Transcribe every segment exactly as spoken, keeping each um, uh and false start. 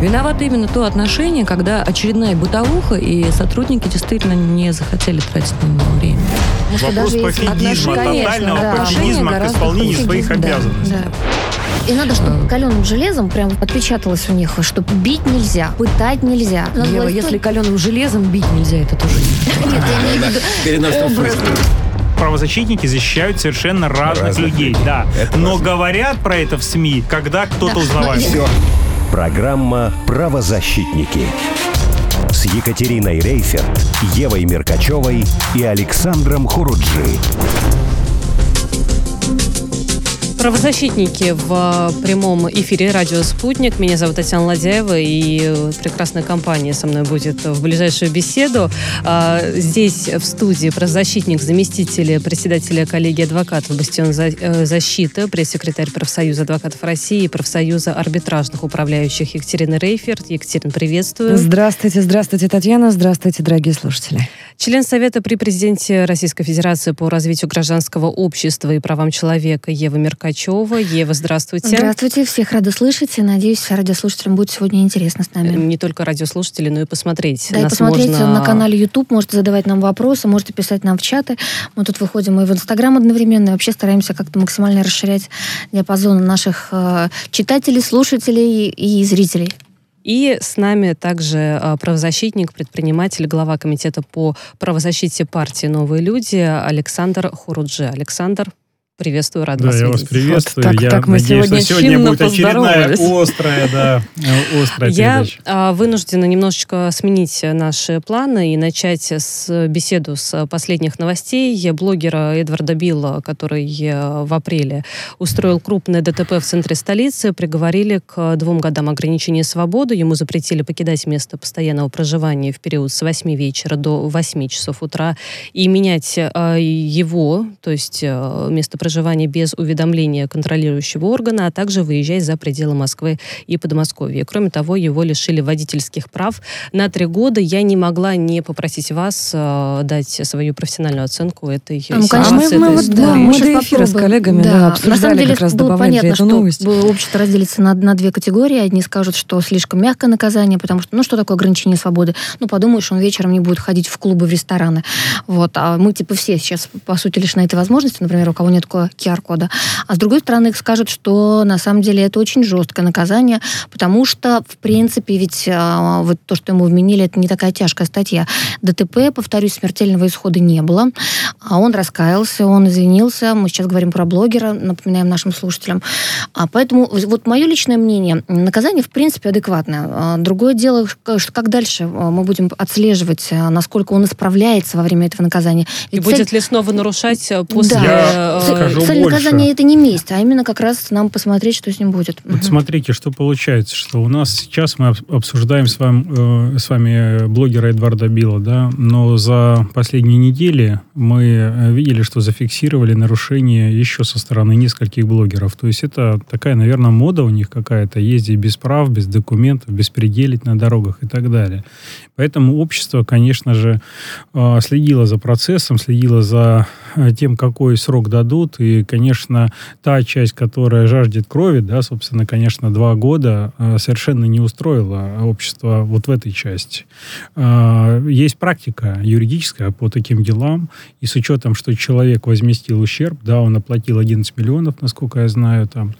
Виновато именно то отношение, когда очередная бытовуха, и сотрудники действительно не захотели тратить на него время. Вопрос пофигизма, тотального да. пофигизма к исполнению пофигизм, своих да, обязанностей. Да. И надо, чтобы каленым железом прям отпечаталось у них, что бить нельзя, пытать нельзя. Ева, власть... если каленым железом бить нельзя, это тоже нет. Правозащитники защищают совершенно разных людей, да. Но говорят про это в СМИ, когда кто-то узнавает. Программа «Правозащитники» с Екатериной Рейферт, Евой Меркачевой и Александром Хуруджи. Правозащитники в прямом эфире «Радио Спутник». Меня зовут Татьяна Ладяева, и прекрасная компания со мной будет в ближайшую беседу. Здесь в студии правозащитник, заместитель председателя коллегии адвокатов «Бастион защиты», пресс-секретарь профсоюза адвокатов России и профсоюза арбитражных управляющих Екатерина Рейферт. Екатерина, приветствую. Здравствуйте, здравствуйте, Татьяна. Здравствуйте, дорогие слушатели. Член Совета при президенте Российской Федерации по развитию гражданского общества и правам человека Ева Меркачева. Ева, здравствуйте. Здравствуйте, всех рада слышать. Надеюсь, радиослушателям будет сегодня интересно с нами. Не только радиослушатели, но и посмотреть. Да, нас и посмотреть можно... на канале YouTube, можете задавать нам вопросы, можете писать нам в чаты. Мы тут выходим и в Инстаграм одновременно, и вообще стараемся как-то максимально расширять диапазон наших э, читателей, слушателей и, и зрителей. И с нами также правозащитник, предприниматель, глава комитета по правозащите партии «Новые люди» Александр Хуруджи. Александр, приветствую, рад да, вас видеть. Да, я вас приветствую. Вот так, я так мы надеюсь, сегодня что сегодня будет очередная острая, да, острая передача. Я вынуждена немножечко сменить наши планы и начать с беседу с последних новостей блогера Эдварда Била, который в апреле устроил крупное ДТП в центре столицы, приговорили к двум годам ограничения свободы. Ему запретили покидать место постоянного проживания в период с восьми вечера до восьми часов утра и менять его, то есть место проживания, проживания без уведомления контролирующего органа, а также выезжать за пределы Москвы и Подмосковья. Кроме того, его лишили водительских прав на три года. Я не могла не попросить вас э, дать свою профессиональную оценку этой ну, ситуации. Мы, мы, вот, да, мы сейчас до эфира с коллегами да. Да, обсуждали. На самом деле, как раз было понятно, что общество разделится на, на две категории. Одни скажут, что слишком мягкое наказание, потому что, ну, что такое ограничение свободы? Ну, подумаешь, он вечером не будет ходить в клубы, в рестораны. Вот. А мы, типа, все сейчас, по сути, лишь на этой возможности. Например, у кого нет ку ар кода. А с другой стороны, скажут, что на самом деле это очень жесткое наказание, потому что, в принципе, ведь а, вот то, что ему вменили, это не такая тяжкая статья. ДТП, повторюсь, смертельного исхода не было. А он раскаялся, он извинился. Мы сейчас говорим про блогера, напоминаем нашим слушателям. А поэтому, вот мое личное мнение, наказание, в принципе, адекватное. А другое дело, что как дальше мы будем отслеживать, насколько он исправляется во время этого наказания. Ведь И цель... будет ли снова нарушать после... Да. Цель... Цель наказания — это не месть, а именно как раз нам посмотреть, что с ним будет. Вот угу. Смотрите, что получается, что у нас сейчас мы обсуждаем с вами, э, с вами блогера Эдварда Била, да, но за последние недели мы видели, что зафиксировали нарушения еще со стороны нескольких блогеров. То есть это такая, наверное, мода у них какая-то, ездить без прав, без документов, беспределить на дорогах и так далее. Поэтому общество, конечно же, э, следило за процессом, следило за тем, какой срок дадут. И, конечно, та часть, которая жаждет крови, да, собственно, конечно, два года совершенно не устроила общество вот в этой части. Есть практика юридическая по таким делам, и с учетом, что человек возместил ущерб, да, он оплатил одиннадцать миллионов, насколько я знаю, там,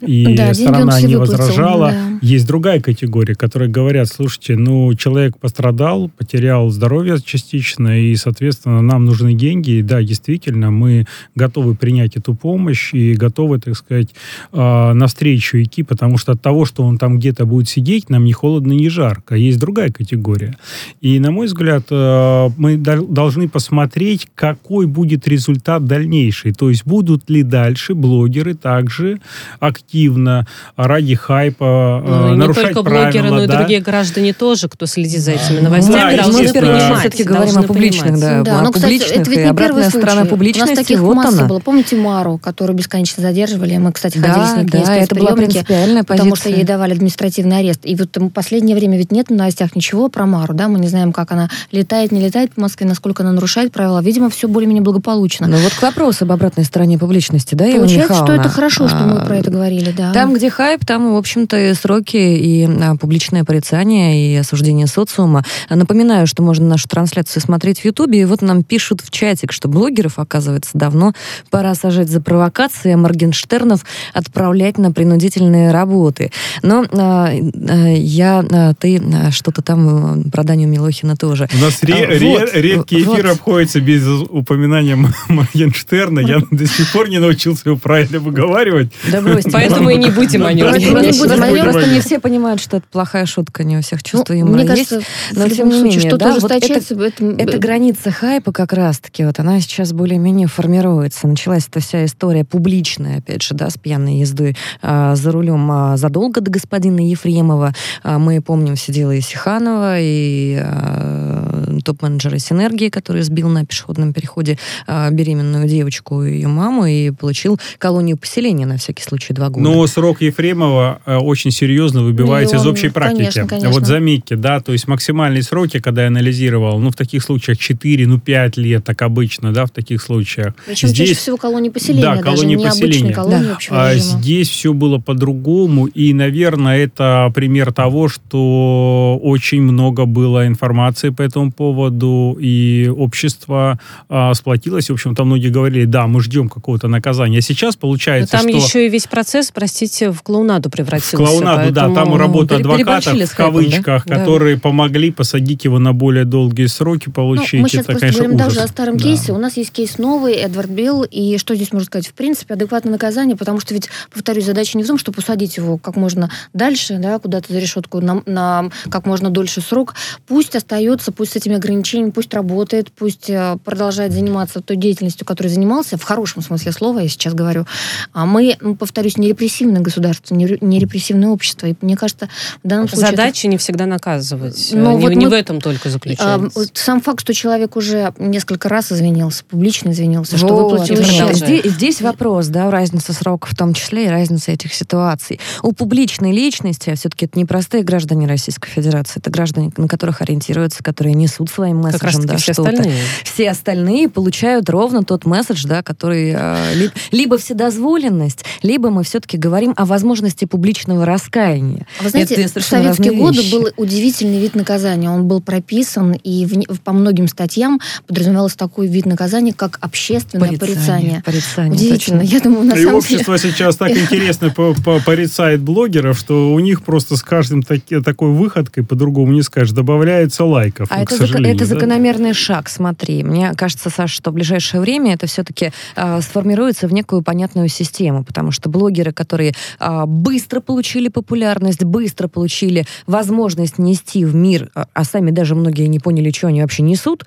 и да, сторона не возражала. Да. Есть другая категория, которые говорят, слушайте, ну, человек пострадал, потерял здоровье частично, и, соответственно, нам нужны деньги, и да, действительно, мы готовы принять эту помощь и готовы, так сказать, навстречу идти, потому что от того, что он там где-то будет сидеть, нам ни холодно, ни жарко. Есть другая категория. И, на мой взгляд, мы должны посмотреть, какой будет результат дальнейший. То есть будут ли дальше блогеры также активно ради хайпа ну, нарушать правила. Не только блогеры, правила, но и да? другие граждане тоже, кто следит за этими новостями, да, должны понимать. Мы все-таки говорим о публичных, да, да, о но, публичных, кстати, это ведь не и обратная сторона публичности. У нас таких вот масса она. Было. Помните, помните Мару, которую бесконечно задерживали? Мы, кстати, да, ходили с ней к ней да, это была принципиальная позиция. Потому что ей давали административный арест. И вот в последнее время ведь нет в новостях ничего про Мару, да? Мы не знаем, как она летает, не летает по Москве, насколько она нарушает правила. Видимо, все более-менее благополучно. Ну вот к вопросу об обратной стороне публичности, да, Ева Михайловна? Получается, что это хорошо, что мы про это говорили, да. Там, где хайп, там, в общем-то, и сроки, и публичное порицание, и осуждение социума. Напоминаю, что можно нашу трансляцию смотреть в Ютубе, и вот нам пишут в чатик, что блогеров, оказывается, давно пора сажать за провокации, а Моргенштернов отправлять на принудительные работы. Но э, я, ты что-то там про Даню Милохина тоже. У нас ре- а, вот, редкий вот. эфир обходится без упоминания Моргенштерна. Я до сих пор не научился его правильно выговаривать. Да бросьте. Поэтому и не будем о нем. Просто не все понимают, что это плохая шутка, не у всех чувства юмора есть. Но тем не менее, это граница хайпа как раз-таки, вот она сейчас более-менее формируется. Началась эта вся история публичная, опять же, да, с пьяной ездой а, за рулем а, задолго до господина Ефремова. А, мы помним все дела Есиханова и а, топ-менеджера Синергии, который сбил на пешеходном переходе а, беременную девочку и ее маму и получил колонию поселения на всякий случай два года. Но срок Ефремова очень серьезно выбивается Миллион. из общей практики. Конечно, конечно. Вот заметьте, да, то есть максимальные сроки, когда я анализировал, ну, в таких случаях четыре, ну, пять лет, так обычно, да, в таких случаях. Причем здесь, чаще всего колонии поселения, да, даже колонии не поселения. Колонии, да. а, здесь все было по-другому, и, наверное, это пример того, что очень много было информации по этому поводу, и общество а, сплотилось, в общем-то, многие говорили, да, мы ждем какого-то наказания. А сейчас получается, там что... Там еще и весь процесс, простите, в клоунаду превратился. В клоунаду, поэтому... да, там работа адвокатов, в кавычках, хайпом, да? которые да. помогли посадить его на более долгие сроки, получить. Ну, мы сейчас это, просто конечно, говорим ужас. даже о старом да. кейсе. У нас есть кейс новый, Эдвард Бил, и что здесь можно сказать? В принципе, адекватное наказание, потому что ведь, повторюсь, задача не в том, чтобы посадить его как можно дальше, да, куда-то за решетку на, на как можно дольше срок. Пусть остается, пусть с этими ограничениями, пусть работает, пусть продолжает заниматься той деятельностью, которой занимался, в хорошем смысле слова, я сейчас говорю. А мы, повторюсь, не репрессивное государство, не репрессивное общество. И мне кажется, в данном случае... Задача не всегда наказывать. Но не вот не мы... в этом только заключается. А, сам факт, что человек уже несколько раз извинился, публично извинился, что выплатил счет. Здесь, здесь вопрос, да, разница сроков в том числе и разница этих ситуаций. У публичной личности, а все-таки это не простые граждане Российской Федерации, это граждане, на которых ориентируются, которые несут своим месседжем, да, все что-то. Остальные. Все остальные получают ровно тот месседж, да, который э, ли, либо вседозволенность, либо мы все-таки говорим о возможности публичного раскаяния. А вы знаете, это в советские годы был удивительный вид наказания. Он был прописан, и в, по многим статьям подразумевалось такой вид наказания, как общественное порицание. порицание. порицание Удивительно. Я думаю, на и самом общество деле... сейчас так интересно порицает блогеров, что у них просто с каждым таки, такой выходкой, по-другому не скажешь, добавляется лайков. А ну, это, зак- это да? закономерный шаг, смотри. Мне кажется, Саша, что в ближайшее время это все-таки э, сформируется в некую понятную систему, потому что блогеры, которые э, быстро получили популярность, быстро получили возможность нести в мир, а сами даже многие не поняли, что они вообще несут,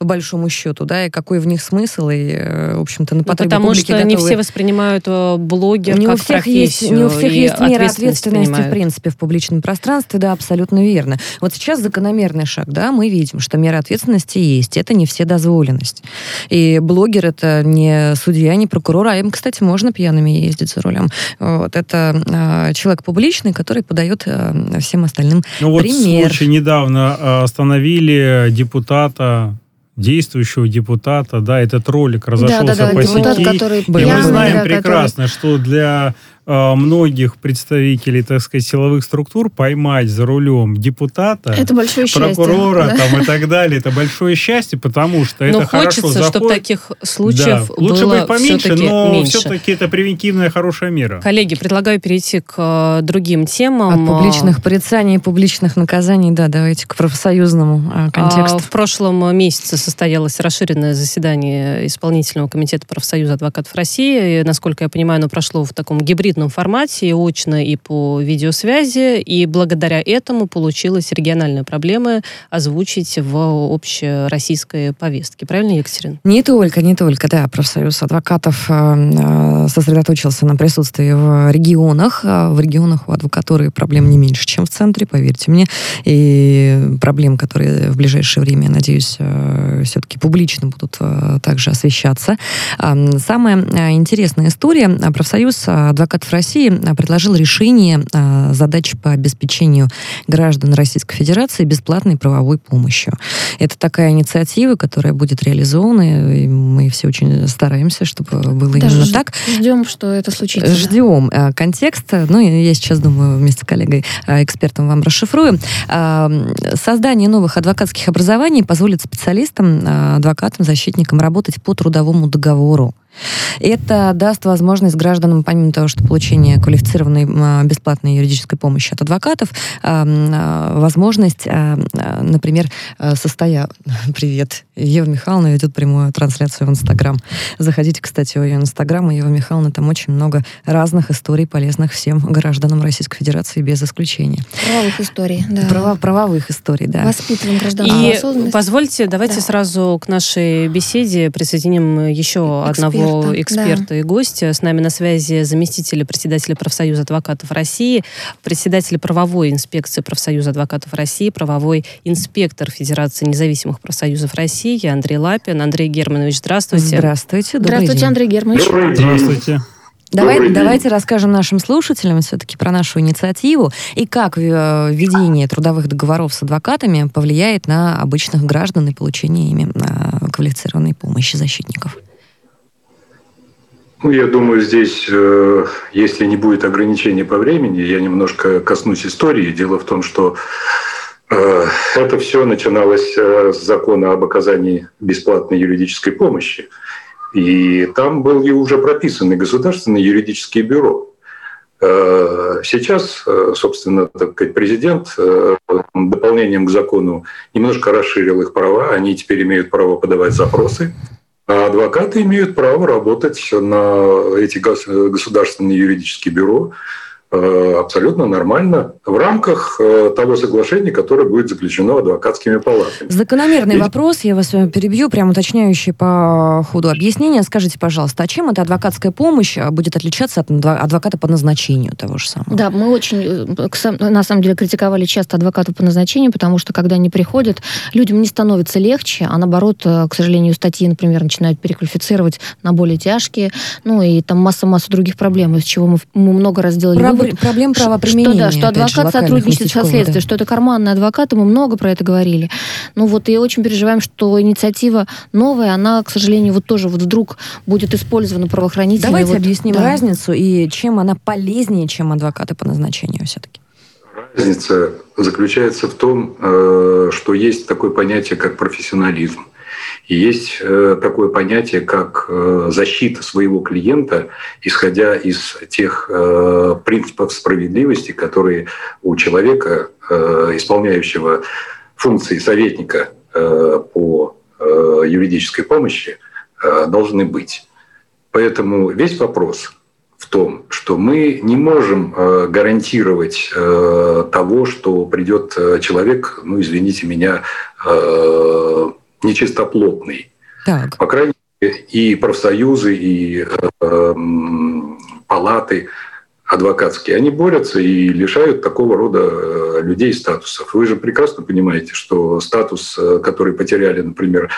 по большому счету, да, и какой в них смысл, и, в общем-то, на потребу ну, потому публики потому что готовы... не все воспринимают блогер не как профессию. Не у всех есть мера ответственности, в принципе, в публичном пространстве, да, абсолютно верно. Вот сейчас закономерный шаг, да, мы видим, что мера ответственности есть, это не вседозволенность. И блогер — это не судья, не прокурор, а им, кстати, можно пьяными ездить за рулем. Вот, это человек публичный, который подает всем остальным ну, вот пример. Вот в случае недавно остановили депутата, действующего депутата, да, этот ролик разошелся да, да, да, по депутат, сети. Который... И мы знаем прекрасно, который... что для э, многих представителей, так сказать, силовых структур поймать за рулем депутата, это большое прокурора счастье, да. там, и так далее, это большое счастье, потому что но это хорошо заходит. Но хочется, чтобы таких случаев да. было лучше бы поменьше, все-таки но меньше. Все-таки это превентивная хорошая мера. Коллеги, предлагаю перейти к э, другим темам. От публичных порицаний и публичных наказаний, да, давайте к профсоюзному э, контексту. А, в прошлом месяце состоялось расширенное заседание Исполнительного комитета профсоюза адвокатов России. И, насколько я понимаю, оно прошло в таком гибридном очном формате, и очно, и по видеосвязи. И благодаря этому получилось региональные проблемы озвучить в общероссийской повестке. Правильно, Екатерина? Не только, не только. Да, профсоюз адвокатов сосредоточился на присутствии в регионах. В регионах у адвокатуры проблем не меньше, чем в центре, поверьте мне. И проблем, которые в ближайшее время, я надеюсь, все-таки публично будут также освещаться. Самая интересная история. Профсоюз адвокатов России предложил решение задач по обеспечению граждан Российской Федерации бесплатной правовой помощью. Это такая инициатива, которая будет реализована, и мы все очень стараемся, чтобы было Даже именно так. Ждем, что это случится. Ждем. Да? Контекст, ну, я сейчас, думаю, вместе с коллегой, экспертом вам расшифрую. Создание новых адвокатских образований позволит специалистам, адвокатам, защитникам работать по трудовому договору. Это даст возможность гражданам, помимо того, что получение квалифицированной бесплатной юридической помощи от адвокатов, возможность, например, состоя... Привет. Ева Михайловна ведет прямую трансляцию в Инстаграм. Заходите, кстати, в ее Инстаграм. У Евы Михайловны там очень много разных историй, полезных всем гражданам Российской Федерации, без исключения. Правовых историй, да. Прав... Правовых историй, да. Воспитываем гражданскую осознанность. И позвольте, давайте да. сразу к нашей беседе присоединим еще одного эксперта да. и гостя. С нами на связи заместитель председателя профсоюза адвокатов России, председатель правовой инспекции профсоюза адвокатов России, правовой инспектор Федерации независимых профсоюзов России Андрей Лапин. Андрей Германович, здравствуйте. Здравствуйте. Здравствуйте, день. Андрей Германович. Добрый день. Здравствуйте. Давай, давайте расскажем нашим слушателям все-таки про нашу инициативу и как введение трудовых договоров с адвокатами повлияет на обычных граждан и получение ими квалифицированной помощи защитников. Ну, я думаю, здесь, если не будет ограничений по времени, я немножко коснусь истории. Дело в том, что это все начиналось с закона об оказании бесплатной юридической помощи. И там были уже прописаны государственные юридические бюро. Сейчас, собственно, так сказать, президент дополнением к закону немножко расширил их права. Они теперь имеют право подавать запросы. А адвокаты имеют право работать на эти государственные юридические бюро абсолютно нормально в рамках того соглашения, которое будет заключено адвокатскими палатами. Закономерный И... вопрос, я вас перебью, прям уточняющий по ходу объяснения. Скажите, пожалуйста, а чем эта адвокатская помощь будет отличаться от адвоката по назначению того же самого? Да, мы очень, на самом деле, критиковали часто адвокату по назначению, потому что, когда они приходят, людям не становится легче, а наоборот, к сожалению, статьи, например, начинают переквалифицировать на более тяжкие, ну и там масса-масса других проблем, из чего мы, мы много раз делали вывод. Проблем правоприменения. Что, да, что адвокат же, сотрудничает со следствием, да. что это карманный адвокат, и мы много про это говорили. Ну вот, и очень переживаем, что инициатива новая, она, к сожалению, вот тоже вот вдруг будет использована правоохранителями. Давайте вот, объясним да. разницу, и чем она полезнее, чем адвокаты по назначению все-таки. Разница заключается в том, что есть такое понятие, как профессионализм. И есть такое понятие, как защита своего клиента, исходя из тех принципов справедливости, которые у человека, исполняющего функции советника по юридической помощи, должны быть. Поэтому весь вопрос в том, что мы не можем гарантировать того, что придет человек, ну, извините меня, нечистоплотный. Так. По крайней мере, и профсоюзы, и э, палаты адвокатские, они борются и лишают такого рода людей статусов. Вы же прекрасно понимаете, что статус, который потеряли, например,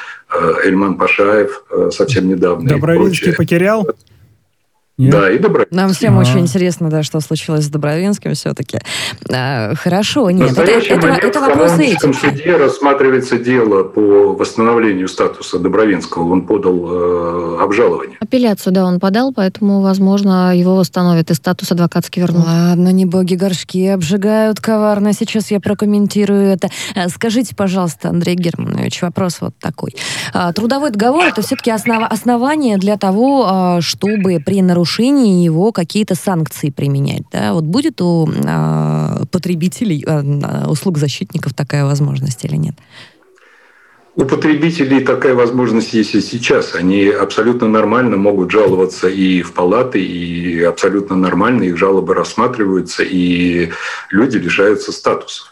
Эльман Пашаев совсем недавно. Добровинский потерял? Нет. Да, и Добровинский. Нам всем А-а-а. очень интересно, да, что случилось с Добровинским все-таки. А, хорошо, нет. В настоящий это, момент это, это в Коломенском суде рассматривается дело по восстановлению статуса Добровинского. Он подал э, обжалование. Апелляцию, да, он подал, поэтому, возможно, его восстановят и статус адвокатский вернут. Ладно, не боги горшки обжигают коварно. Сейчас я прокомментирую это. Скажите, пожалуйста, Андрей Германович, вопрос вот такой. Трудовой договор – это все-таки основ... основание для того, чтобы при нарушении его какие-то санкции применять. Да? Вот будет у э, потребителей э, услуг защитников такая возможность или нет? У потребителей такая возможность есть и сейчас. Они абсолютно нормально могут жаловаться и в палаты, и абсолютно нормально их жалобы рассматриваются, и люди лишаются статуса.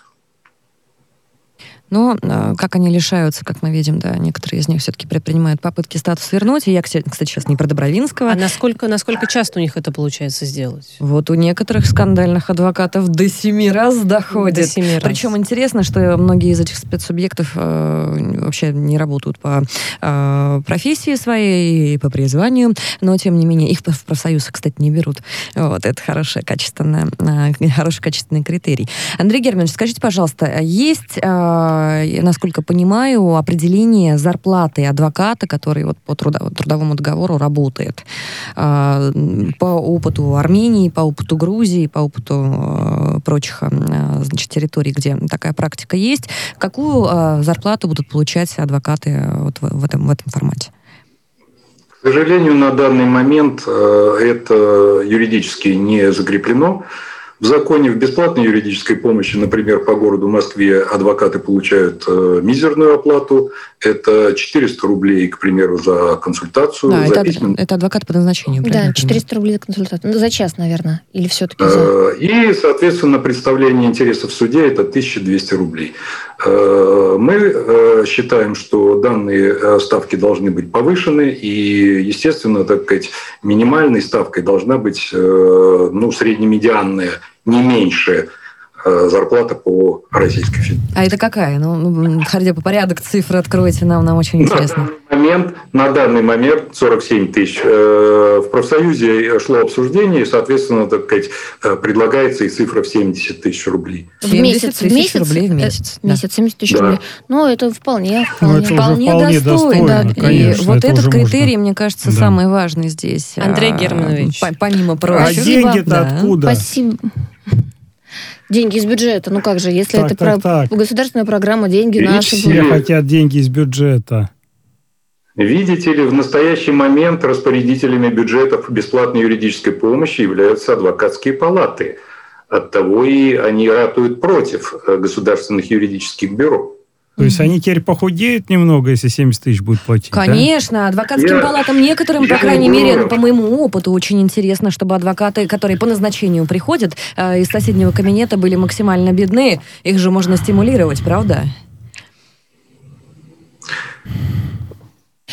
Но как они лишаются, как мы видим, да, некоторые из них все-таки предпринимают попытки статус вернуть. И я, кстати, сейчас не про Добровинского. А насколько, насколько часто у них это получается сделать? Вот у некоторых скандальных адвокатов до семи раз доходит. До семи раз. Причем интересно, что многие из этих спецсубъектов э, вообще не работают по э, профессии своей и по призванию, но, тем не менее, их в профсоюзы, кстати, не берут. Вот, это хорошее, качественное, э, хороший качественный критерий. Андрей Германович, скажите, пожалуйста, есть... Э, насколько понимаю, определение зарплаты адвоката, который вот по трудовому договору работает. По опыту Армении, по опыту Грузии, по опыту прочих, значит, территорий, где такая практика есть, какую зарплату будут получать адвокаты вот в этом, в этом формате? К сожалению, на данный момент это юридически не закреплено. В законе в бесплатной юридической помощи, например, по городу Москве адвокаты получают мизерную оплату. Это четыреста рублей, к примеру, за консультацию. Да, за это, письмен... это адвокат по назначению. Да, четыреста рублей за консультацию. Ну, за час, наверное, или все-таки за... И, соответственно, представление интересов в суде – это тысяча двести рублей. Мы считаем, что данные ставки должны быть повышены, и, естественно, так сказать, минимальной ставкой должна быть, ну, среднемедианная, не меньше зарплата по Российской Федерации. А это какая? Ну, хотя бы порядок цифр откройте, нам, нам очень интересно. На данный момент, на данный момент сорок семь тысяч. В профсоюзе шло обсуждение, и, соответственно, так сказать, предлагается и цифра в семьдесят тысяч рублей. В месяц? В месяц? Рублей в месяц, да. Месяц семьдесят тысяч, да, рублей. Ну, это вполне, вполне, это вполне, вполне достойно. достойно. Да. Конечно, и вот это этот критерий, можно, мне кажется, да, самый важный здесь. Андрей Германович. А, помимо прочего. А деньги-то, да, откуда? Спасибо. Деньги из бюджета. Ну как же, если так, это так, про... так. государственная программа, деньги Видите, наши... Все хотят деньги из бюджета. Видите ли, в настоящий момент распорядителями бюджетов бесплатной юридической помощи являются адвокатские палаты. Оттого и они ратуют против государственных юридических бюро. То есть они теперь похудеют немного, если семьдесят тысяч будут платить? Конечно, да? Адвокатским я, палатам некоторым, я по крайней мере, ну, по моему опыту, очень интересно, чтобы адвокаты, которые по назначению приходят э, из соседнего кабинета, были максимально бедны. Их же можно стимулировать, правда?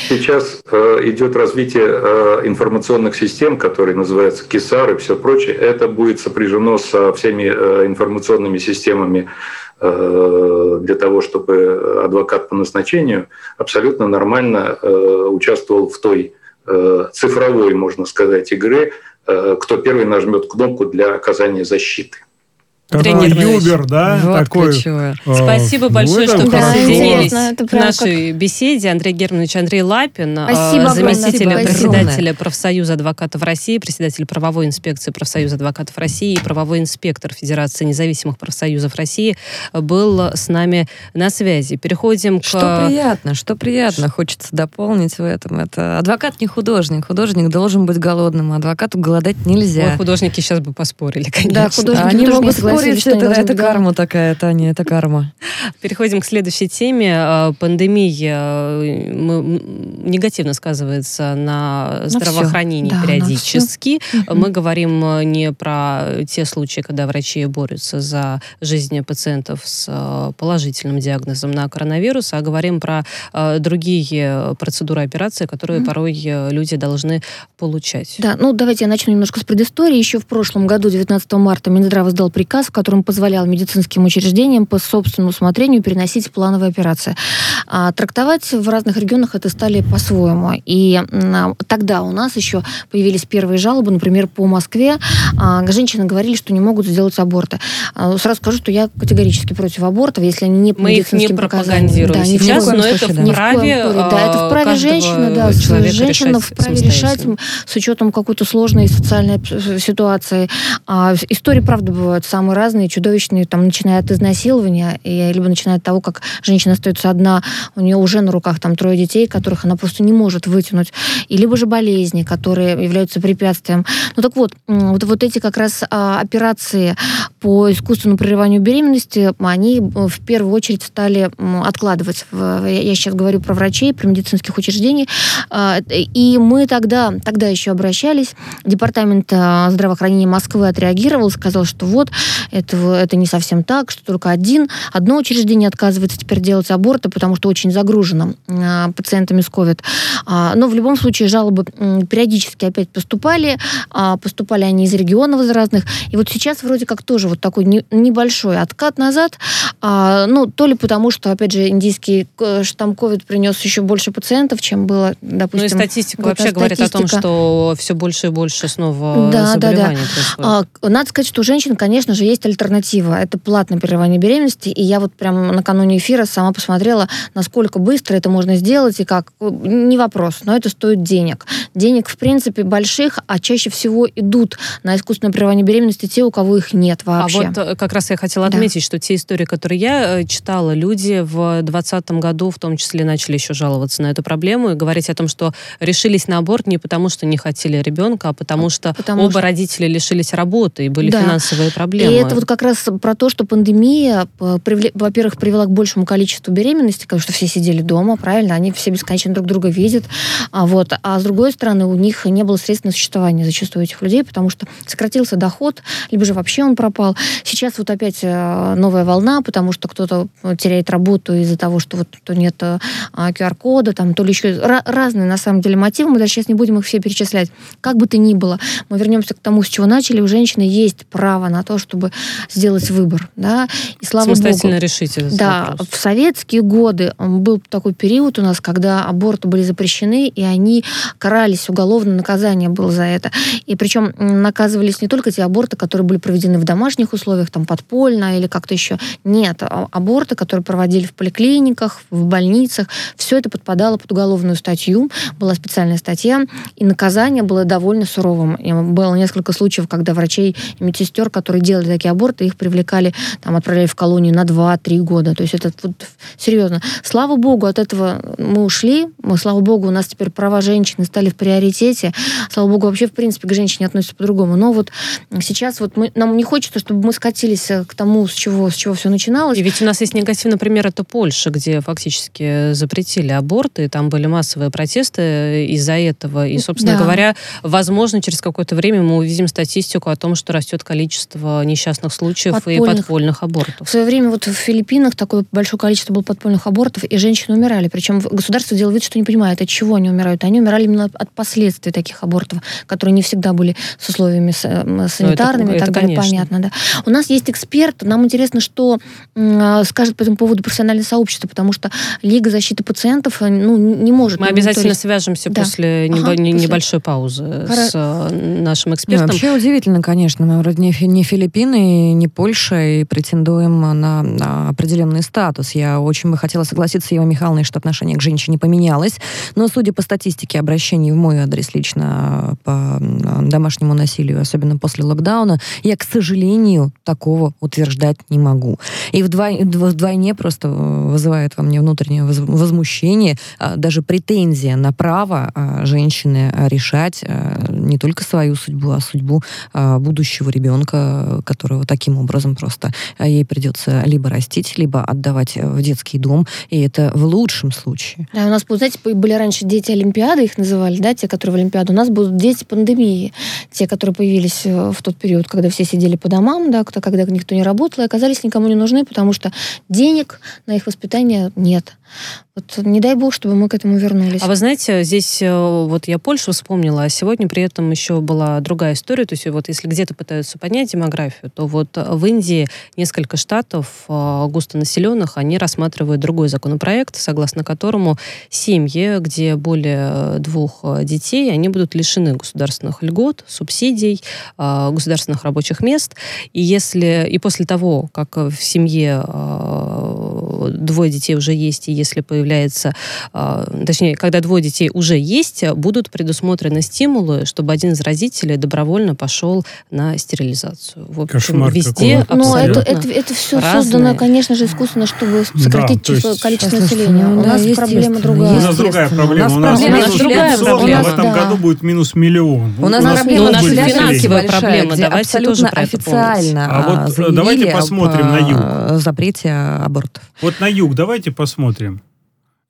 Сейчас э, идет развитие э, информационных систем, которые называются КИСАР и все прочее. Это будет сопряжено со всеми э, информационными системами, для того, чтобы адвокат по назначению абсолютно нормально участвовал в той цифровой, можно сказать, игре, кто первый нажмет кнопку для оказания защиты. Юбер, да? Вот такой. Спасибо большое, что присоединились к нашей беседе. Андрей Германович, Андрей Лапин, спасибо, заместитель огромное. председателя профсоюза адвокатов России, председатель правовой инспекции профсоюза адвокатов России и правовой инспектор Федерации независимых профсоюзов России, был с нами на связи. Переходим к... Что приятно, что приятно, хочется дополнить в этом. Это адвокат не художник. Художник должен быть голодным, а адвокату голодать нельзя. Ой, художники сейчас бы поспорили, конечно. Да, художники они тоже не согласны. Это, это карма такая, Таня, это карма. Переходим к следующей теме. Пандемия негативно сказывается на здравоохранении на периодически. Да, на Мы говорим не про те случаи, когда врачи борются за жизнь пациентов с положительным диагнозом на коронавирус, а говорим про другие процедуры операции, которые mm-hmm. порой люди должны получать. Да, ну давайте я начну немножко с предыстории. Еще в прошлом году, девятнадцатого марта, Минздрав издал приказ, в котором позволял медицинским учреждениям по собственному усмотрению переносить плановые операции. А, трактовать в разных регионах это стали по-своему. И а, тогда у нас еще появились первые жалобы, например, по Москве. А, женщины говорили, что не могут сделать аборты. А, сразу скажу, что я категорически против абортов, если они не по медицинским показаниям. Мы их не пропагандируем, да, сейчас, но это в праве каждого да, это в праве женщины, да, женщина вправе решать с учетом какой-то сложной социальной ситуации. А, истории, правда, бывают самые разные, чудовищные, там, начиная от изнасилования, и, либо начиная от того, как женщина остается одна, у нее уже на руках там трое детей, которых она просто не может вытянуть, и либо же болезни, которые являются препятствием. Ну так вот, вот, вот эти как раз а, операции по искусственному прерыванию беременности, они в первую очередь стали откладывать. Я сейчас говорю про врачей, про медицинских учреждений. И мы тогда, тогда еще обращались. Департамент здравоохранения Москвы отреагировал, сказал, что вот, это, это не совсем так, что только один, одно учреждение отказывается теперь делать аборты, потому что очень загружено пациентами с ковид. Но в любом случае жалобы периодически опять поступали. Поступали они из регионов, из разных. И вот сейчас вроде как тоже вот такой небольшой откат назад. Ну, то ли потому, что, опять же, индийский штамм ковид принес еще больше пациентов, чем было, допустим... Ну и статистика вот, вообще статистика. говорит о том, что все больше и больше снова да, заболеваний да, да. происходит. Надо сказать, что у женщин, конечно же, есть альтернатива. Это платное прерывание беременности. И я вот прям накануне эфира сама посмотрела, насколько быстро это можно сделать и как. Не вопрос, но это стоит денег. Денег, в принципе, больших, а чаще всего идут на искусственное прерывание беременности те, у кого их нет вообще. А вот как раз я хотела отметить, да. что те истории, которые я читала, люди в двадцатом году в том числе начали еще жаловаться на эту проблему и говорить о том, что решились на аборт не потому, что не хотели ребенка, а потому что потому оба что... родителя лишились работы и были да. финансовые проблемы. И это вот как раз про то, что пандемия, во-первых, привела к большему количеству беременностей, потому что все сидели дома, правильно, они все бесконечно друг друга видят, а, вот. а с другой стороны, у них не было средств на существование зачастую этих людей, потому что сократился доход, либо же вообще он пропал. Сейчас вот опять новая волна, потому что кто-то теряет работу из-за того, что вот то нет ку ар кода, там, то ли еще... Ра- разные, на самом деле, мотивы. Мы даже сейчас не будем их все перечислять. Как бы то ни было, мы вернемся к тому, с чего начали. У женщины есть право на то, чтобы сделать выбор. Да? И, слава Самостоятельно Богу, решить этот да, вопрос. В советские годы был такой период у нас, когда аборты были запрещены, и они карались, уголовное наказание было за это. И причем наказывались не только те аборты, которые были проведены в домашних условиях, там, подпольно или как-то еще. Нет, аборты, которые проводили в поликлиниках, в больницах, все это подпадало под уголовную статью, была специальная статья, и наказание было довольно суровым. И было несколько случаев, когда врачей и медсестер, которые делали такие аборты, их привлекали, там, отправляли в колонию на два-три года. То есть это вот, серьезно. Слава Богу, от этого мы ушли, мы, слава Богу, у нас теперь права женщины стали в приоритете, слава Богу, вообще, в принципе, к женщине относятся по-другому. Но вот сейчас вот мы, нам не хочется, чтобы мы скатились к тому, с чего, с чего все начиналось. И ведь у нас есть негативный пример, это Польша, где фактически запретили аборты, и там были массовые протесты из-за этого. И, собственно да. говоря, возможно, через какое-то время мы увидим статистику о том, что растет количество несчастных случаев подпольных. и подпольных абортов. В свое время вот в Филиппинах такое большое количество было подпольных абортов, и женщины умирали. Причем государство делало вид, что не понимает, от чего они умирают. Они умирали именно от последствий таких абортов, которые не всегда были с условиями санитарными, это, и так это, далее. Конечно. Понятно, да. У нас есть эксперт, нам интересно, что скажет по этому поводу профессиональное сообщество, потому что Лига защиты пациентов ну, не может... Мы обязательно свяжемся да. после, ага, небо- после небольшой паузы Хара... с нашим экспертом. Да, вообще удивительно, конечно. Мы вроде не Филиппины, не Польша, и претендуем на, на определенный статус. Я очень бы хотела согласиться с Евой Михайловной, что отношение к женщине поменялось. Но судя по статистике обращений в мой адрес лично по домашнему насилию, особенно после локдауна, я, к сожалению, такого утверждать не могу. И вдвой, вдвойне просто вызывает во мне внутреннее возмущение, даже претензия на право женщины решать не только свою судьбу, а судьбу будущего ребенка, которого таким образом просто ей придется либо растить, либо отдавать в детский дом, и это в лучшем случае. Да, у нас, знаете, были раньше дети Олимпиады, их называли, да, те, которые в Олимпиаду, у нас будут дети пандемии, те, которые появились в тот период, когда все сидели по домам, да, когда никто не работал, и оказались никому не нужны, потому что денег на их воспитание нет. Вот, не дай бог, чтобы мы к этому вернулись. А вы знаете, здесь вот я Польшу вспомнила, а сегодня при этом еще была другая история. То есть вот если где-то пытаются поднять демографию, то вот в Индии несколько штатов густонаселенных, они рассматривают другой законопроект, согласно которому семьи, где более двух детей, они будут лишены государственных льгот, субсидий, государственных рабочих мест. И если и после того, как в семье двое детей уже есть, и если появляется, точнее, когда двое детей уже есть, будут предусмотрены стимулы, чтобы один из родителей добровольно пошел на стерилизацию. В общем, кошмар везде какого? Абсолютно. Но это, это, это все разное. Создано, конечно же, искусственно, чтобы сократить да, число, есть... количество населения. У, да, у нас проблема другая. У нас другая проблема. У нас минус миллион, в этом году будет минус миллион. У нас финансовая проблема. Давайте тоже про это помнить. А вот давайте посмотрим на юг. Запрете абортов. Вот на юг давайте посмотрим.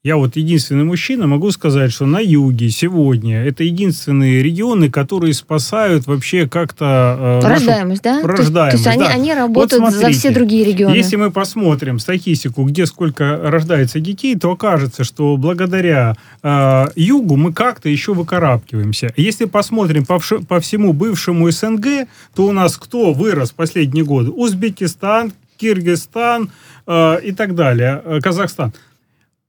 Я вот единственный мужчина, могу сказать, что на юге сегодня это единственные регионы, которые спасают вообще как-то... Э, рождаемость, нашу... да? Рождаемость, то есть, да. Они, они работают вот смотрите, за все другие регионы. Если мы посмотрим статистику, где сколько рождается детей, то окажется, что благодаря э, югу мы как-то еще выкарабкиваемся. Если посмотрим по, вш... по всему бывшему СНГ, то у нас кто вырос в последние годы? Узбекистан, Кыргызстан э, и так далее, э, Казахстан.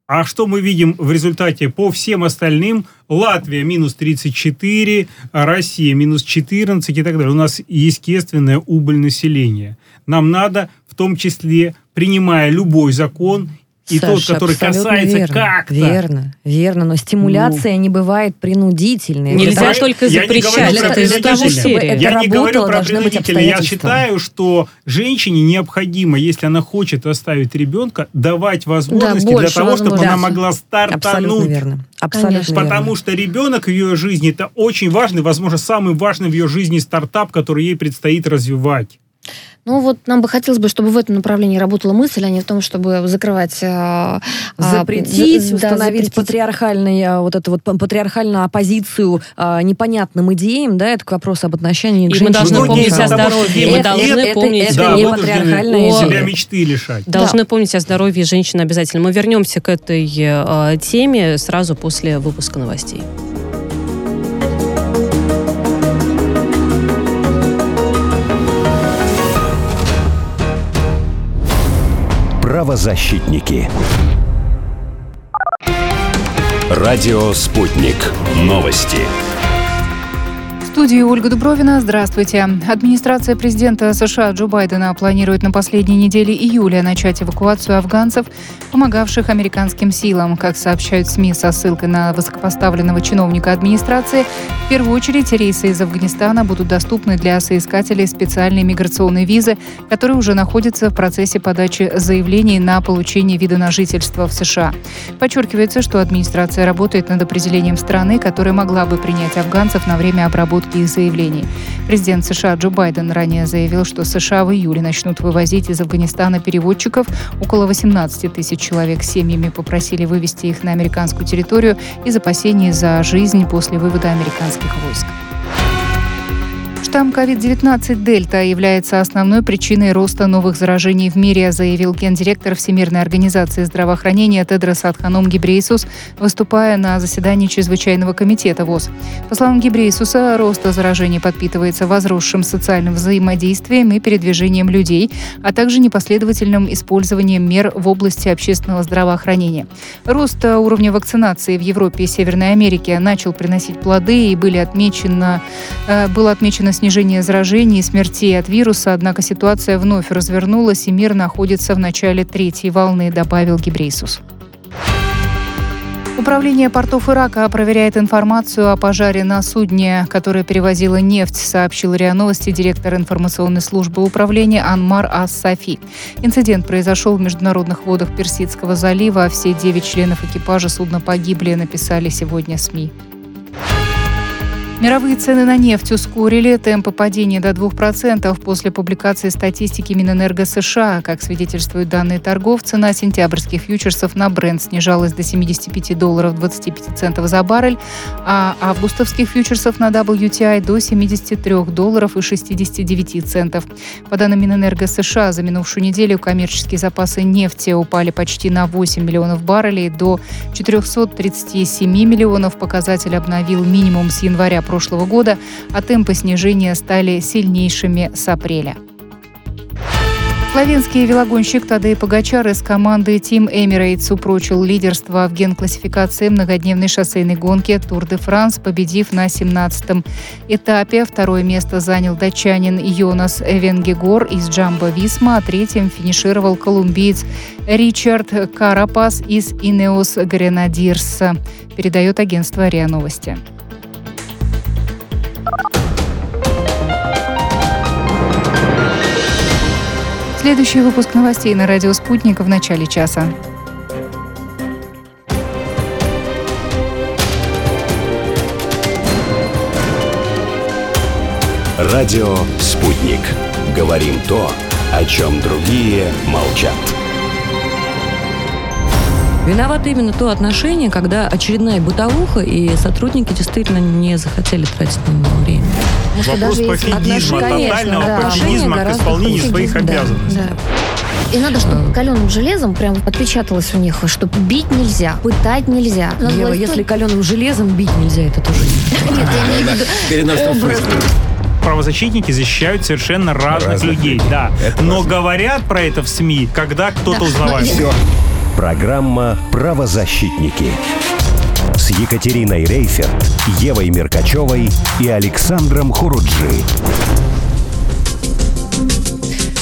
А что мы видим в результате по всем остальным? Латвия минус тридцать четыре, Россия минус четырнадцать и так далее. У нас естественная убыль населения. Нам надо, в том числе, принимая любой закон, и Саша, тот, который касается верно, как-то. Верно, верно, но стимуляция ну, не бывает принудительной. Нельзя это только запрещать. Я не запрещать. говорю про принудителей. Я считаю, что женщине необходимо, если она хочет оставить ребенка, давать возможности да, для того, чтобы она могла стартануть. Абсолютно верно. Абсолютно Потому верно. что ребенок в ее жизни – это очень важный, возможно, самый важный в ее жизни стартап, который ей предстоит развивать. Ну вот нам бы хотелось бы, чтобы в этом направлении работала мысль, а не в том, чтобы закрывать... А, запретить, а, да, установить запретить. Патриархальную, вот эту вот патриархальную оппозицию а, непонятным идеям, да, это вопрос об отношении к женщине. И мы должны ну, помнить о здоровье, мы должны помнить... Это не патриархальная идея. Себя мечты лишать. Должны да. помнить о здоровье женщин обязательно. Мы вернемся к этой э, теме сразу после выпуска новостей. Правозащитники. Радио «Спутник». Новости. В студии Ольга Дубровина. Здравствуйте. Администрация президента США Джо Байдена планирует на последней неделе июля начать эвакуацию афганцев, помогавших американским силам. Как сообщают СМИ со ссылкой на высокопоставленного чиновника администрации, в первую очередь рейсы из Афганистана будут доступны для соискателей специальной миграционной визы, которые уже находятся в процессе подачи заявлений на получение вида на жительство в США. Подчеркивается, что администрация работает над определением страны, которая могла бы принять афганцев на время обработки их заявлений. Президент США Джо Байден ранее заявил, что США в июле начнут вывозить из Афганистана переводчиков. Около восемнадцать тысяч человек семьями попросили вывезти их на американскую территорию из опасений за жизнь после вывода американских войск. Штамм ковид девятнадцать «Дельта» является основной причиной роста новых заражений в мире, заявил гендиректор Всемирной организации здравоохранения Тедрос Адханом Гебрейесус, выступая на заседании Чрезвычайного комитета ВОЗ. По словам Гебрейесуса, рост заражений подпитывается возросшим социальным взаимодействием и передвижением людей, а также непоследовательным использованием мер в области общественного здравоохранения. Рост уровня вакцинации в Европе и Северной Америке начал приносить плоды и были отмечено, было отмечено снижение заражений и смертей от вируса, однако ситуация вновь развернулась, и мир находится в начале третьей волны, добавил Гебрейесус. Управление портов Ирака проверяет информацию о пожаре на судне, которое перевозило нефть, сообщил РИА Новости директор информационной службы управления Анмар Ас-Сафи. Инцидент произошел в международных водах Персидского залива, а все девять членов экипажа судна погибли, написали сегодня СМИ. Мировые цены на нефть ускорили темпы падения до двух процентов после публикации статистики Минэнерго США. Как свидетельствуют данные торгов, цена сентябрьских фьючерсов на Brent снижалась до семидесяти пяти долларов двадцати пяти центов за баррель, а августовских фьючерсов на дабл ю ти ай до семидесяти трёх долларов и шестидесяти девяти центов. По данным Минэнерго США, за минувшую неделю коммерческие запасы нефти упали почти на восемь миллионов баррелей до четырёхсот тридцати семи миллионов. Показатель обновил минимум с января прошлого года, а темпы снижения стали сильнейшими с апреля. В Словенский велогонщик Тадей Погачар из команды Team Emirates упрочил лидерство в генклассификации многодневной шоссейной гонки Тур де Франс, победив на семнадцатом этапе. Второе место занял датчанин Йонас Венгегор из Джамбо-Висма, а третьим финишировал колумбиец Ричард Карапас из Инеос-Гренадирса, передает агентство РИА Новости. Следующий выпуск новостей на Радио Спутник в начале часа. Радио Спутник. Говорим то, о чем другие молчат. Виновато именно то отношение, когда очередная бытовуха, и сотрудники действительно не захотели тратить на него время. Вопрос пофигизма, тотального да. пофигизма к исполнению своих да, обязанностей. Да. И надо, чтобы каленым железом прям отпечаталось у них, что бить нельзя, пытать нельзя. Но Ева, власть... если каленым железом бить нельзя, это тоже не... Нет, я имею в виду образ. Правозащитники защищают совершенно разных людей, да. Но говорят про это в СМИ, когда кто-то узнавает. Программа «Правозащитники» с Екатериной Рейферт, Евой Меркачевой и Александром Хуруджи.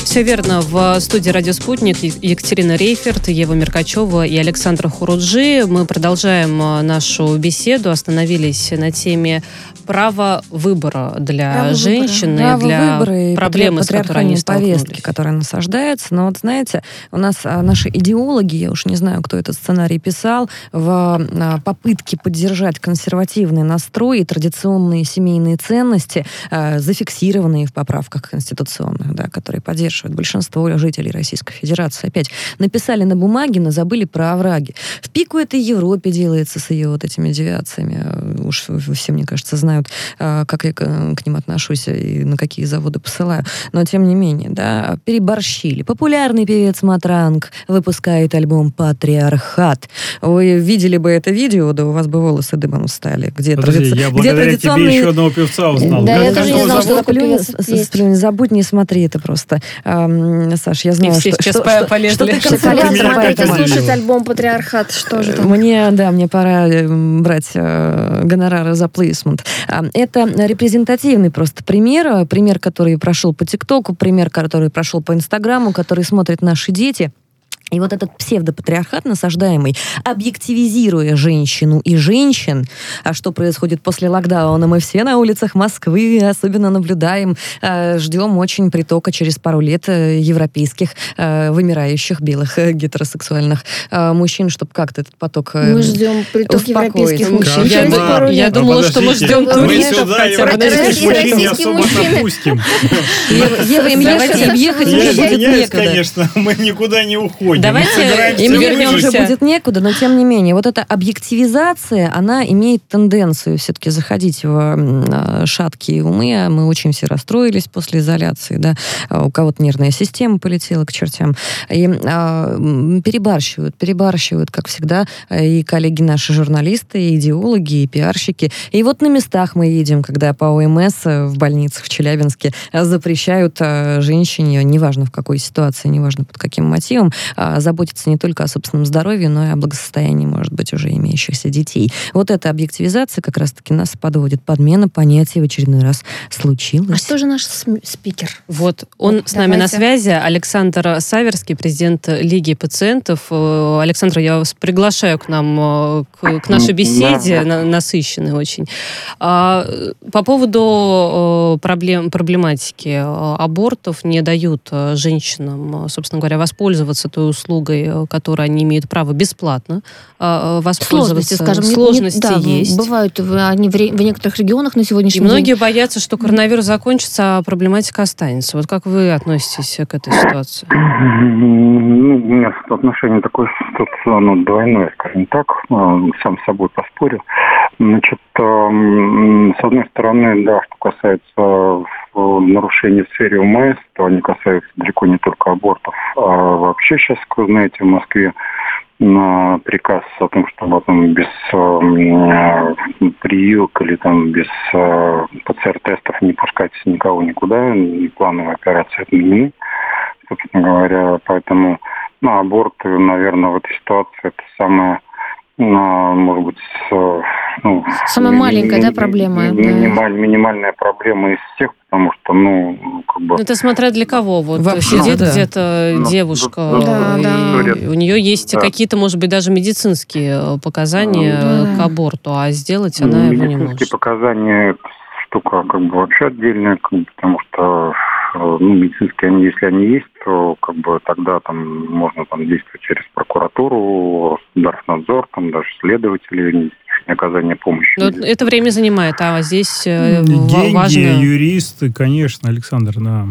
Все верно. В студии «Радио Спутник» Екатерина Рейферт, Ева Меркачева и Александр Хуруджи. Мы продолжаем нашу беседу. Остановились на теме права выбора для право женщин выбора. И для выбора, проблемы, и с которой они столкнулись. Повестки, которая насаждается. Но вот знаете, у нас наши идеологи, я уж не знаю, кто этот сценарий писал, в попытке поддержать консервативный настрой и традиционные семейные ценности, зафиксированные в поправках конституционных, да, которые поддерживают большинство жителей Российской Федерации. Опять написали на бумаге, но забыли про овраги. В пику это Европе делается с ее вот этими девиациями. Уж все, мне кажется, знают, как я к ним отношусь и на какие заводы посылаю. Но, тем не менее, да, переборщили. Популярный певец Матранг выпускает альбом «Патриархат». Вы видели бы это видео, да у вас бы волосы дымом встали. Где, Подожди, тради... я благодаря Где традиционные... тебе еще одного певца узнал. Да, я тоже не знала, что такой певец. Не забудь, не смотри, это просто... Саш, я знаю, что, что, что, что ты консультант. Слушать альбом «Патриархат», что же там? Мне, да, мне пора брать э, гонорары за плейсмент. Это репрезентативный просто пример, пример, который прошел по ТикТоку, пример, который прошел по Инстаграму, который смотрят наши дети. И вот этот псевдопатриархат насаждаемый, объективизируя женщину и женщин, а что происходит после локдауна, мы все на улицах Москвы особенно наблюдаем, э, ждем очень притока через пару лет э, европейских э, вымирающих белых э, гетеросексуальных э, мужчин, чтобы как-то этот поток э, мы ждем приток успокоить. Европейских мужчин. Я, я, я думала, подождите, что мы ждем туристов хотя бы. Российские мужчины. Ева, им ехать не будет некогда. Конечно, мы никуда не уходим. Давайте им вернемся. Уже будет некуда, но тем не менее, вот эта объективизация, она имеет тенденцию все-таки заходить в шаткие умы. Мы очень все расстроились после изоляции, да, у кого-то нервная система полетела к чертям. И а, перебарщивают, перебарщивают, как всегда, и коллеги наши журналисты, и идеологи, и пиарщики. И вот на местах мы видим, когда по ОМС в больницах в Челябинске запрещают женщине, неважно в какой ситуации, неважно под каким мотивом, заботиться не только о собственном здоровье, но и о благосостоянии, может быть, уже имеющихся детей. Вот эта объективизация как раз-таки нас подводит. Подмена понятий в очередной раз случилась. А что же наш спикер? Вот, он вот, с давайте. Нами на связи. Александр Саверский, президент Лиги пациентов. Александр, я вас приглашаю к нам, к, к нашей беседе, да. насыщенной очень. По поводу проблем, проблематики абортов не дают женщинам, собственно говоря, воспользоваться той услугой, которой они имеют право бесплатно воспользоваться. Сложности, скажем, Сложности нет, нет, да, есть. Бывают они в, в некоторых регионах на сегодняшний день. И многие день. боятся, что коронавирус закончится, а проблематика останется. Вот как вы относитесь к этой ситуации? Ну, у меня отношение такое, что оно двойное, скажем так. Сам с собой поспорю. Значит, с одной стороны, да, что касается нарушений в сфере ОМС, то они касаются далеко не только абортов, а вообще сейчас, вы знаете, в Москве на приказ о том, чтобы там без э, прививок или там без э, ПЦР-тестов не пускать никого никуда, и плановые операции отменены. собственно говоря. Поэтому ну, аборт, наверное, в этой ситуации это самое, ну, может быть, ну, самая ми- маленькая, ми- да, проблема? Минималь, минимальная проблема из всех, потому что, ну, как бы... Это смотря для кого. Вот вообще, сидит да. где-то ну, девушка, да, и да. у нее есть да. какие-то, может быть, даже медицинские показания да. к аборту, а сделать она медицинские его не может. Медицинские показания штука как бы вообще отдельная, как бы, потому что ну, медицинские, они, если они есть, то как бы тогда там можно там действовать через прокуратуру, Государственный надзор, там даже следователи, оказание помощи. Но это время занимает, а здесь деньги, важно... юристы, конечно, Александр, да.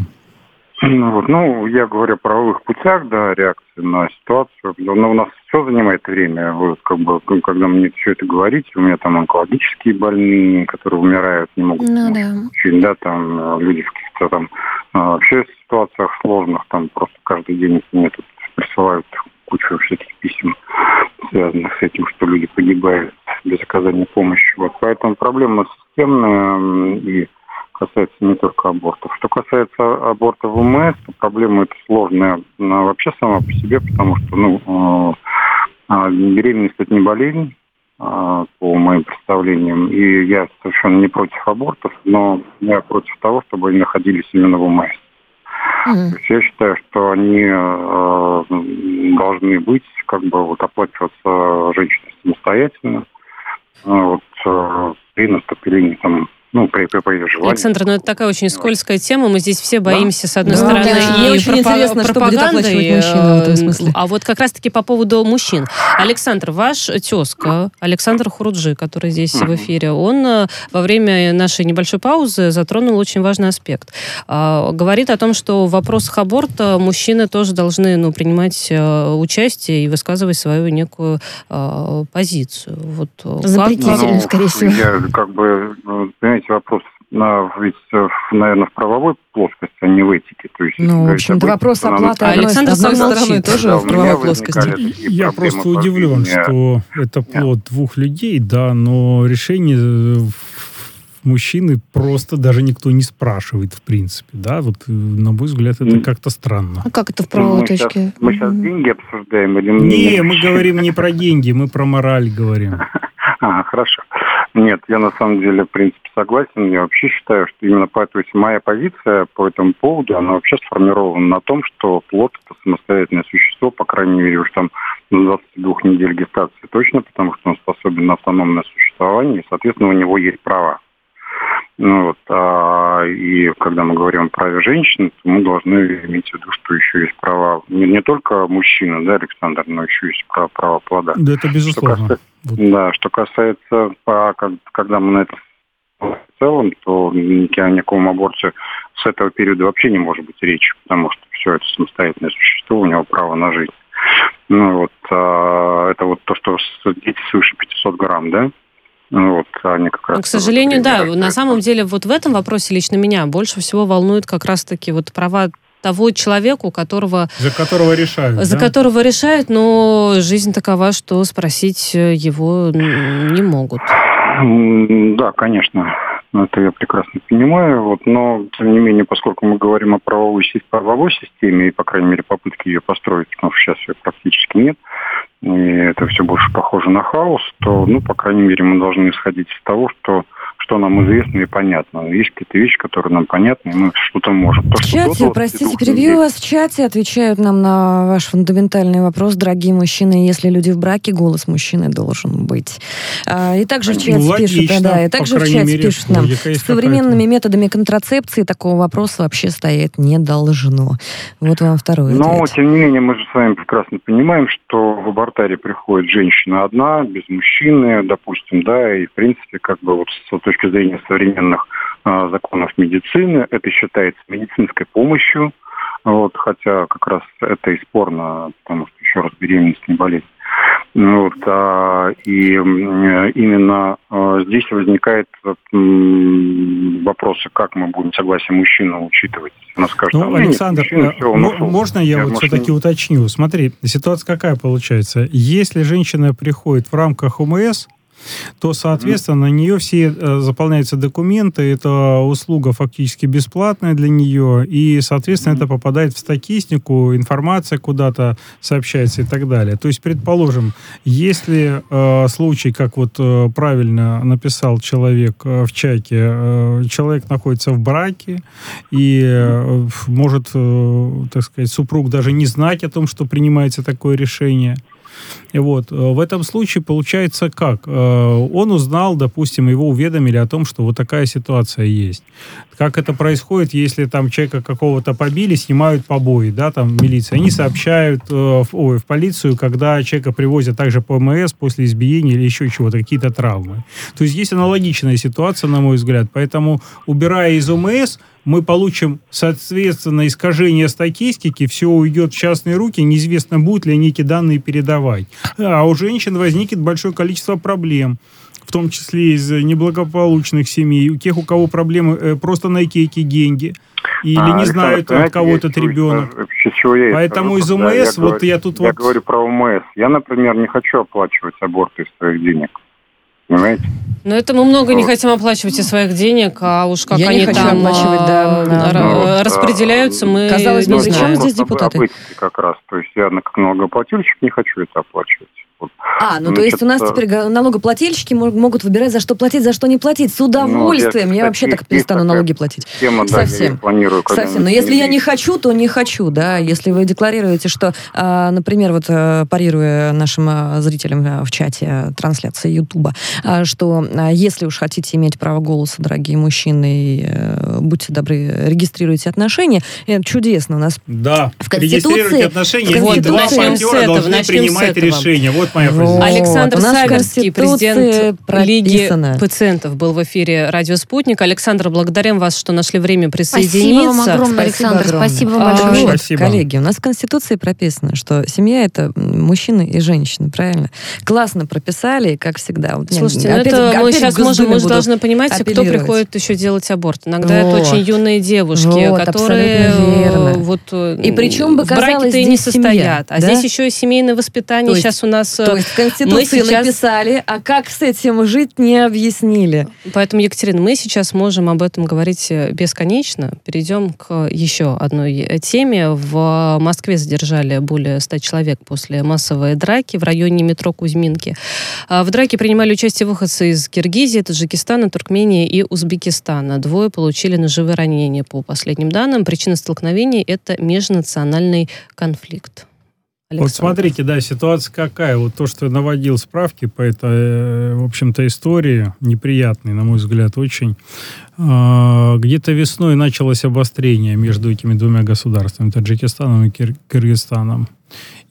Ну, вот, ну, я говорю о правовых путях, да, реакции на ситуацию. Но у нас все занимает время. Вот, как бы, когда мне все это говорите, у меня там онкологические больные, которые умирают, не могут ну, да. учить, да, там люди в каких-то там вообще ситуациях сложных, там просто каждый день мне тут присылают кучу всяких писем, связанных с этим, что люди погибают без оказания помощи. Вот. Поэтому проблема системная и касается не только абортов. Что касается абортов в МС, то проблема эта сложная вообще сама по себе, потому что ну, беременность – это не болезнь, по моим представлениям, и я совершенно не против абортов, но я против того, чтобы они находились именно в МС. Mm-hmm. Я считаю, что они э, должны быть, как бы вот, оплачиваться женщиной самостоятельно. Вот, э, при наступлении там, ну, при, при, при желании. Александр, ну это такая очень скользкая тема. Мы здесь все боимся, да? с одной да. стороны, да. и очень пропаг- пропаганды. Мужчину в этом смысле. А вот как раз-таки по поводу мужчин. Александр, ваш тезка, Александр Хуруджи, который здесь mm-hmm. в эфире, он во время нашей небольшой паузы затронул очень важный аспект. Говорит о том, что в вопросах аборта мужчины тоже должны ну, принимать участие и высказывать свою некую э, позицию. Вот, запретительную, ну, скорее всего. Я как бы, понимаете, вопрос, ведь, наверное, в правовой плоскости, а не в этике. То есть, ну, в общем-то, вопрос оплаты Александра Саверского тоже да, в правовой плоскости. Я просто удивлен, что это плод двух людей, да, но решение мужчины просто даже никто не спрашивает, в принципе, да, вот, на мой взгляд, это как-то странно. А как это в правовой мы точке? Сейчас, мы сейчас деньги обсуждаем или не? Не, мы говорим не про деньги, мы про мораль говорим. А, хорошо. Нет, я на самом деле, в принципе, согласен. Я вообще считаю, что именно поэтому моя позиция по этому поводу, она вообще сформирована на том, что плод – это самостоятельное существо, по крайней мере, уж там двадцать две недели гестации точно, потому что он способен на автономное существование, и, соответственно, у него есть права. Ну, вот, а, и когда мы говорим о праве женщины, то мы должны иметь в виду, что еще есть права не, не только мужчины, да, Александр, но еще есть права, права плода. Да, это безусловно. Что касается, да, что касается, а, как, когда мы на это в целом, то о никаком аборте с этого периода вообще не может быть речи, потому что все это самостоятельное существо, у него право на жизнь. Ну, вот, а, это вот то, что дети свыше пятьсот грамм, да? Вот, они как раз... К сожалению, вот, да. На самом деле, вот в этом вопросе лично меня больше всего волнует как раз-таки вот права того человека, у которого... За которого решают, За да? которого решают, но жизнь такова, что спросить его не могут. Да, конечно. Это я прекрасно понимаю. Вот, но, тем не менее, поскольку мы говорим о правовой, правовой системе, и, по крайней мере, попытки ее построить, потому что сейчас ее практически нет, и это все больше похоже на хаос, то, ну, по крайней мере, мы должны исходить из того, что, что нам известно и понятно. Есть какие-то вещи, которые нам понятны, и мы что-то можем. То, в чате, простите, перебью вас, в чате отвечают нам на ваш фундаментальный вопрос, дорогие мужчины, если люди в браке, голос мужчины должен быть. И также в чате ну, пишут, да, да, и также в чате мере, пишут нам, с современными методами контрацепции такого вопроса вообще стоять не должно. Вот вам второй Но, ответ. Но, тем не менее, мы же с вами прекрасно понимаем, что в аборт приходит женщина одна, без мужчины, допустим, да, и в принципе, как бы вот с точки зрения современных а, законов медицины, это считается медицинской помощью, вот, хотя как раз это и спорно, потому что, еще раз, беременность не болезнь. Вот, а, и именно а, здесь возникают м, вопросы, как мы будем согласие мужчину учитывать. Она скажет, ну, а, Александр, нет, мужчина, м- все, можно я, я вот мужчина... все-таки уточню? Смотри, ситуация какая получается? Если женщина приходит в рамках ОМС, то, соответственно, mm-hmm. на нее все заполняются документы, это услуга фактически бесплатная для нее, и, соответственно, mm-hmm. это попадает в статистику, информация куда-то сообщается и так далее. То есть, предположим, если э, случай, как вот э, правильно написал человек э, в чайке, э, человек находится в браке, и э, может, э, так сказать, супруг даже не знать о том, что принимается такое решение. И вот, в этом случае получается как? Он узнал, допустим, его уведомили о том, что вот такая ситуация есть. Как это происходит, если там человека какого-то побили, снимают побои, да, там, милиция. Они сообщают в, ой, в полицию, когда человека привозят также по МС после избиения или еще чего-то, какие-то травмы. То есть есть аналогичная ситуация, на мой взгляд. Поэтому, убирая из ОМС, мы получим, соответственно, искажение статистики, все уйдет в частные руки, неизвестно, будут ли они эти данные передавать. А у женщин возникнет большое количество проблем, в том числе из неблагополучных семей, у тех, у кого проблемы просто найти эти деньги, или а, не знают от кого этот ребенок. Поэтому из ОМС, вот я тут вот... Я говорю про ОМС. Я, например, не хочу оплачивать аборты из своих денег. Понимаете? Но это мы много вот. не хотим оплачивать из своих денег, а уж как я они там да, да, да. распределяются, мы... Казалось, ну, при чем здесь депутаты? Как раз. То есть я как налогоплательщик не хочу это оплачивать. Вот. А, ну Значит, то есть у нас теперь налогоплательщики могут выбирать, за что платить, за что не платить. С удовольствием. Ну, я, я вообще так перестану налоги платить. Тема, да, Совсем. Планирую, Совсем. Но если я не хочу, то не хочу, да. Если вы декларируете, что, например, вот парируя нашим зрителям в чате трансляции Ютуба, что если уж хотите иметь право голоса, дорогие мужчины, будьте добры, регистрируйте отношения. Это чудесно у нас. Да, в регистрируйте отношения, вот, и два партнера должны принимать решение. Вот Вот. Александр Саверский, президент Лиги пациентов, был в эфире «Радио Спутник». Александр, благодарим вас, что нашли время присоединиться. Спасибо вам огромное, Александр. Спасибо вам большое. Вот, коллеги, у нас в Конституции прописано, что семья – это мужчина и женщина, правильно? Классно прописали, как всегда. Вот, Слушайте, нет, опять, это мы сейчас можем, мы же должны понимать, кто приходит еще делать аборт. Иногда вот. это очень юные девушки, вот, которые вот, и причем бы в браке-то и не состоят. Семья, да? А здесь еще и семейное воспитание. Сейчас у нас То есть в Конституции сейчас... написали, а как с этим жить, не объяснили. Поэтому, Екатерина, мы сейчас можем об этом говорить бесконечно. Перейдем к еще одной теме. В Москве задержали более ста человек после массовой драки в районе метро Кузьминки. В драке принимали участие выходцы из Киргизии, Таджикистана, Туркмении и Узбекистана. Двое получили ножевые ранения. По последним данным, причина столкновений – это межнациональный конфликт. Александр. Вот смотрите, да, ситуация какая. Вот то, что я наводил справки по этой, в общем-то, истории, неприятной, на мой взгляд, очень. Где-то весной началось обострение между этими двумя государствами, Таджикистаном и Кир- Киргизстаном.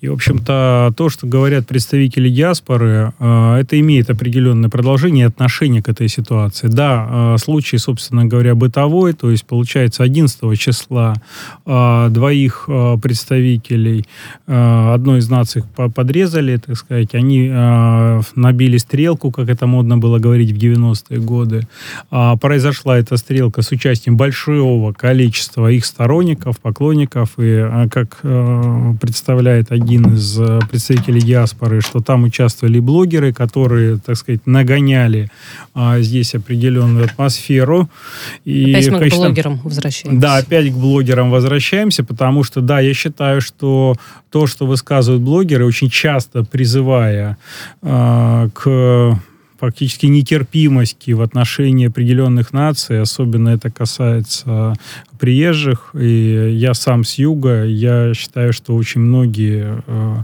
И, в общем-то, то, что говорят представители диаспоры, это имеет определенное продолжение и отношение к этой ситуации. Да, случай, собственно говоря, бытовой, то есть, получается, одиннадцатого числа двоих представителей одной из наций подрезали, так сказать, они набили стрелку, как это модно было говорить в девяностые годы. Произошла эта стрелка с участием большого количества их сторонников, поклонников, и, как представляет один из представителей диаспоры, что там участвовали блогеры, которые, так сказать, нагоняли а, здесь определенную атмосферу. И опять мы к блогерам возвращаемся. Да, опять к блогерам возвращаемся, потому что, да, я считаю, что то, что высказывают блогеры, очень часто призывая а, к... фактически нетерпимости в отношении определенных наций, особенно это касается приезжих. И я сам с юга, я считаю, что очень многие э,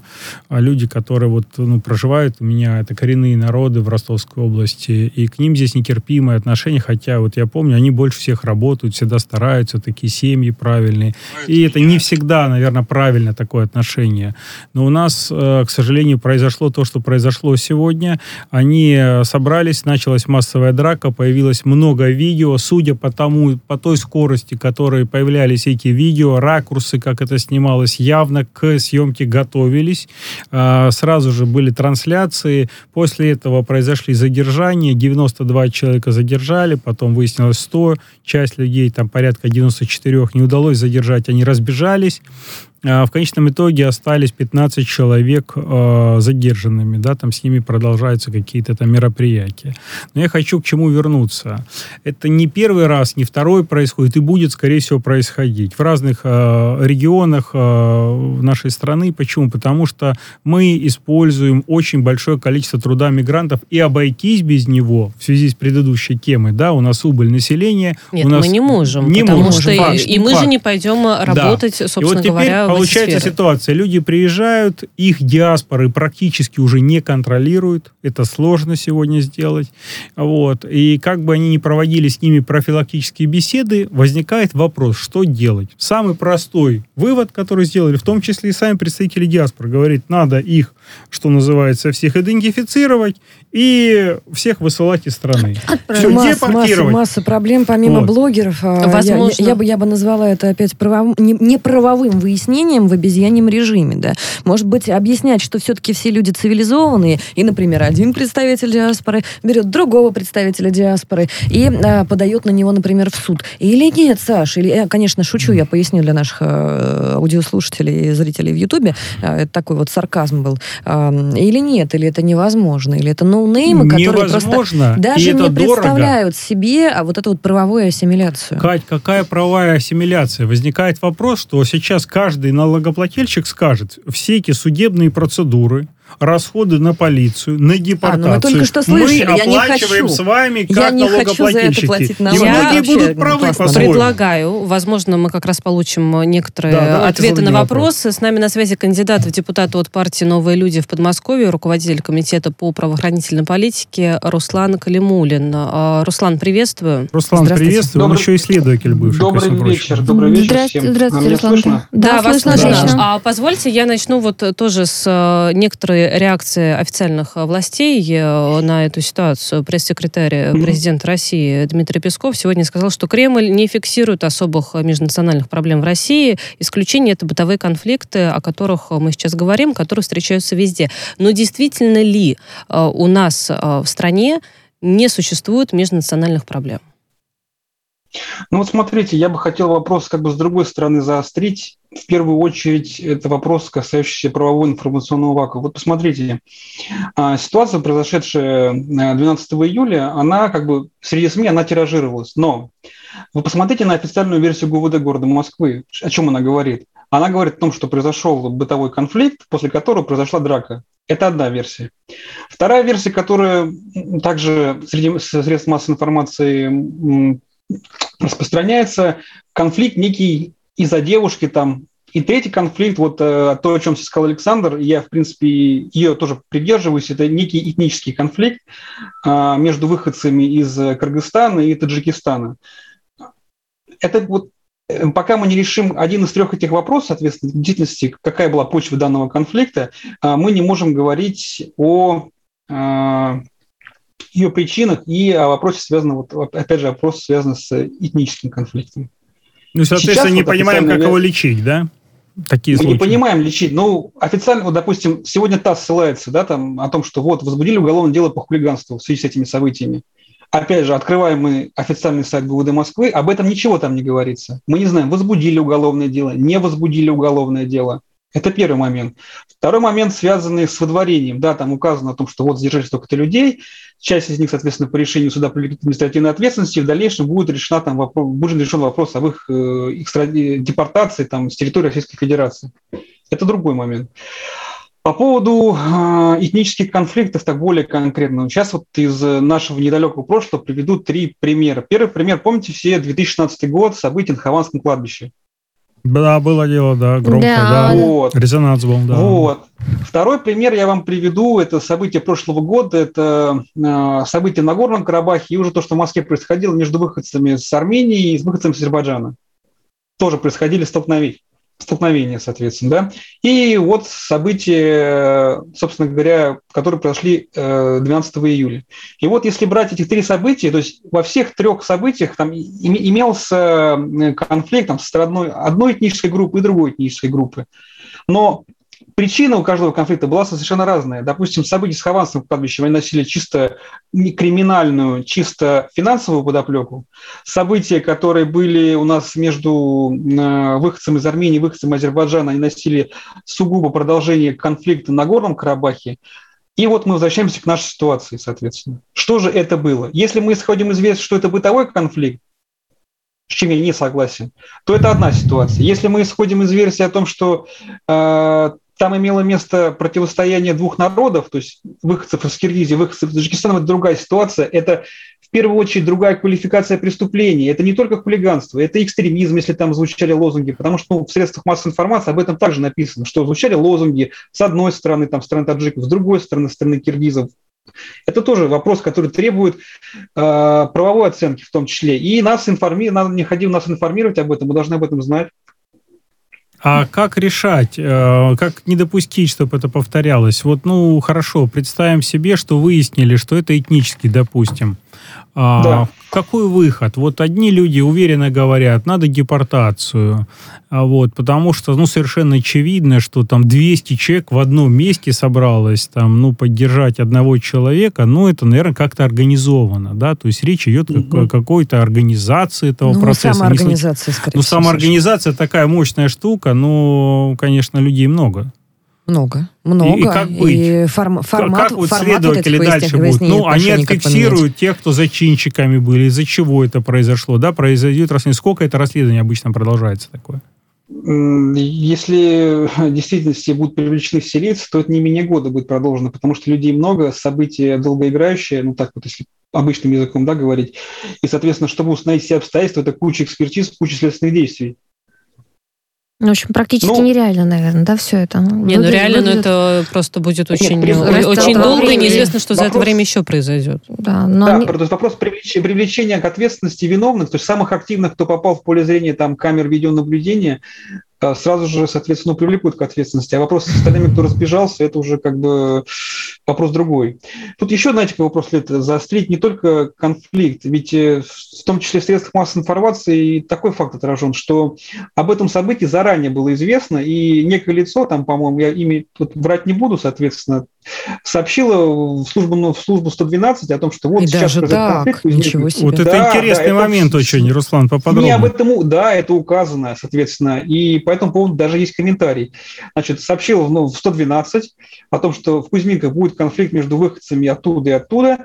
люди, которые вот, ну, проживают у меня, это коренные народы в Ростовской области, и к ним здесь нетерпимое отношение, хотя вот я помню, они больше всех работают, всегда стараются, такие семьи правильные. И это не всегда, наверное, правильно такое отношение. Но у нас, э, к сожалению, произошло то, что произошло сегодня. Они собрались, началась массовая драка, появилось много видео. Судя по тому, по той скорости, которой появлялись эти видео, ракурсы, как это снималось, явно к съемке готовились. Сразу же были трансляции. После этого произошли задержания. девяносто два человека задержали, потом выяснилось сто. Часть людей, там порядка девяносто четыре, не удалось задержать, они разбежались. В конечном итоге остались пятнадцать человек э, задержанными, да, там с ними продолжаются какие-то там мероприятия. Но я хочу к чему вернуться. Это не первый раз, не второй происходит и будет, скорее всего, происходить в разных э, регионах э, нашей страны. Почему? Потому что мы используем очень большое количество труда мигрантов, и обойтись без него в связи с предыдущей темой, да, у нас убыль населения. Нет, у нас мы не можем, не потому можем, что факт, и, и мы факт. же не пойдем работать, да. собственно и вот говоря, получается ситуация. Люди приезжают, их диаспоры практически уже не контролируют. Это сложно сегодня сделать. Вот. И как бы они ни проводили с ними профилактические беседы, возникает вопрос, что делать. Самый простой вывод, который сделали, в том числе и сами представители диаспор, говорит, надо их, что называется, всех идентифицировать и всех высылать из страны. Все, масса, масса, масса проблем, помимо вот. блогеров. Возможно. Я, я, я, бы, я бы назвала это опять правовым, не, не правовым выяснением в обезьяньем режиме, да. Может быть, объяснять, что все-таки все люди цивилизованные, и, например, один представитель диаспоры берет другого представителя диаспоры и а, подает на него, например, в суд. Или нет, Саш, или, я, конечно, шучу, я поясню для наших а, аудиослушателей и зрителей в Ютубе, а, это такой вот сарказм был. А, или нет, или это невозможно, или это ноунеймы, которые невозможно, просто даже не представляют дорого. себе а вот эту вот правовую ассимиляцию. Кать, какая правовая ассимиляция? Возникает вопрос, что сейчас каждый и налогоплательщик скажет, все эти судебные процедуры, расходы на полицию, на депортацию. А, ну мы только что слышали, мы я оплачиваем не хочу. с вами как налогоплательщики. И многие будут правы по-своему. Предлагаю, возможно, мы как раз получим некоторые да, ответы на вопросы. Вопрос. С нами на связи кандидат в депутаты от партии «Новые люди» в Подмосковье, руководитель комитета по правоохранительной политике Руслан Калимулин. Руслан, приветствую. Руслан, приветствую. Добрый... Он еще исследователь бывший. Добрый вечер. Добрый вечер всем. Здравствуйте, Руслан. Да, вас слышно. А позвольте, я начну вот тоже с некоторых реакции официальных властей на эту ситуацию. Пресс-секретарь президента России Дмитрий Песков сегодня сказал, что Кремль не фиксирует особых межнациональных проблем в России. Исключение — это бытовые конфликты, о которых мы сейчас говорим, которые встречаются везде. Но действительно ли у нас в стране не существует межнациональных проблем? Ну вот смотрите, я бы хотел вопрос как бы с другой стороны заострить. В первую очередь это вопрос, касающийся правового информационного вакуума. Вот посмотрите, ситуация, произошедшая двенадцатого июля, она как бы среди СМИ она тиражировалась. Но вы посмотрите на официальную версию ГУВД города Москвы, о чем она говорит. Она говорит о том, что произошел бытовой конфликт, после которого произошла драка. Это одна версия. Вторая версия, которая также среди средств массовой информации распространяется, конфликт некий из-за девушки там. И третий конфликт, вот то, о чем сказал Александр, я, в принципе, ее тоже придерживаюсь, это некий этнический конфликт между выходцами из Кыргызстана и Таджикистана. Это вот пока мы не решим один из трех этих вопросов, соответственно, в действительности, какая была почва данного конфликта, мы не можем говорить о ее причинах и о вопросе, связанном, вот, опять же, вопрос связан с этническим конфликтом. Ну, соответственно, сейчас не вот понимаем, официально... как его лечить, да? Такие мы случаи. Не понимаем лечить. Ну, официально, вот, допустим, сегодня ТАСС ссылается, да, там, о том, что вот, возбудили уголовное дело по хулиганству в связи с этими событиями. Опять же, открываем мы официальный сайт ГУВД Москвы, об этом ничего там не говорится. Мы не знаем, возбудили уголовное дело, не возбудили уголовное дело. Это первый момент. Второй момент, связанный с выдворением. Да, там указано о том, что вот задержали столько-то людей, часть из них, соответственно, по решению суда привлекли к административной ответственности, в дальнейшем будет, решена, там, вопрос, будет решен вопрос об их э, депортации там, с территории Российской Федерации. Это другой момент. По поводу э, этнических конфликтов, так более конкретно. Сейчас вот из нашего недалекого прошлого приведу три примера. Первый пример, помните все, две тысячи шестнадцатый год, события на Хованском кладбище. Да, было дело, да, громко, да. да. Вот. Резонанс был, да. Вот. Второй пример я вам приведу, это событие прошлого года, это э, событие на Горном Карабахе, и уже то, что в Москве происходило между выходцами с Армении и с выходцами с Азербайджана. Тоже происходили столкновения, столкновения, соответственно, да. И вот события, собственно говоря, которые произошли э, двенадцатого июля. И вот если брать эти три события, то есть во всех трех событиях там имелся конфликт там, с одной, одной этнической группы и другой этнической группы. Но Причина у каждого конфликта была совершенно разная. Допустим, события с Хованским кладбищем, они носили чисто криминальную, чисто финансовую подоплеку. События, которые были у нас между выходцем из Армении и выходцем из Азербайджана, они носили сугубо продолжение конфликта на Горном Карабахе. И вот мы возвращаемся к нашей ситуации, соответственно. Что же это было? Если мы исходим из веса, что это бытовой конфликт, с чем я не согласен, то это одна ситуация. Если мы исходим из версии о том, что э, там имело место противостояние двух народов, то есть выходцев из Киргизии, выходцев из Таджикистана, это другая ситуация. Это в первую очередь другая квалификация преступлений. Это не только хулиганство, это экстремизм, если там звучали лозунги, потому что ну, в средствах массовой информации об этом также написано, что звучали лозунги с одной стороны, там, страны таджиков, с другой стороны, страны киргизов. Это тоже вопрос, который требует э, правовой оценки в том числе. И нас информи... нам необходимо нас информировать об этом, мы должны об этом знать. А как решать, э, как не допустить, чтобы это повторялось? Вот, ну, хорошо, представим себе, что выяснили, что это этнический, допустим. А, да. Какой выход? Вот одни люди уверенно говорят, надо депортацию, вот, потому что, ну, совершенно очевидно, что там двести человек в одном месте собралось, там, ну, поддержать одного человека, ну, это, наверное, как-то организовано, да, то есть речь идет угу. о какой-то организации этого ну, процесса. Ну, самоорганизация, скорее всего. Ну, самоорганизация такая мощная штука, но, конечно, людей много. Много, много. И, и как быть? И форм, формат, как вот формат следователи вот дальше будут? Ну, они отфиксируют тех, кто зачинщиками были, из-за чего это произошло, да, произойдет расследование. Сколько это расследование обычно продолжается такое? Если в действительности будут привлечены все лица, то это не менее года будет продолжено, потому что людей много, события долгоиграющие, ну так вот, если обычным языком, да, говорить, и, соответственно, чтобы установить все обстоятельства, это куча экспертиз, куча следственных действий. Ну, в общем, практически ну, нереально, наверное, да, все это. Не, выглядит, ну реально, выглядит... но это просто будет очень, нет, очень долго, времени. И неизвестно, что вопрос... за это время еще произойдет. Да, но да они... то есть вопрос привлечения, привлечения к ответственности виновных, то есть самых активных, кто попал в поле зрения там, камер видеонаблюдения, сразу же, соответственно, привлекут к ответственности. А вопрос с остальными, кто разбежался, это уже как бы вопрос другой. Тут еще, знаете, какой вопрос следует заострить, не только конфликт, ведь в том числе в средствах массовой информации такой факт отражен, что об этом событии заранее было известно, и некое лицо, там, по-моему, я ими тут врать не буду, соответственно, сообщила в службу, в службу сто двенадцать о том, что вот и сейчас даже так, ничего себе. Вот да, это интересный да, момент это... очень, Руслан, поподробнее. Не об этом, да, это указано, соответственно, и по этому поводу даже есть комментарий. Значит, сообщила ну, в сто двенадцать о том, что в Кузьминках будет конфликт между выходцами оттуда и оттуда.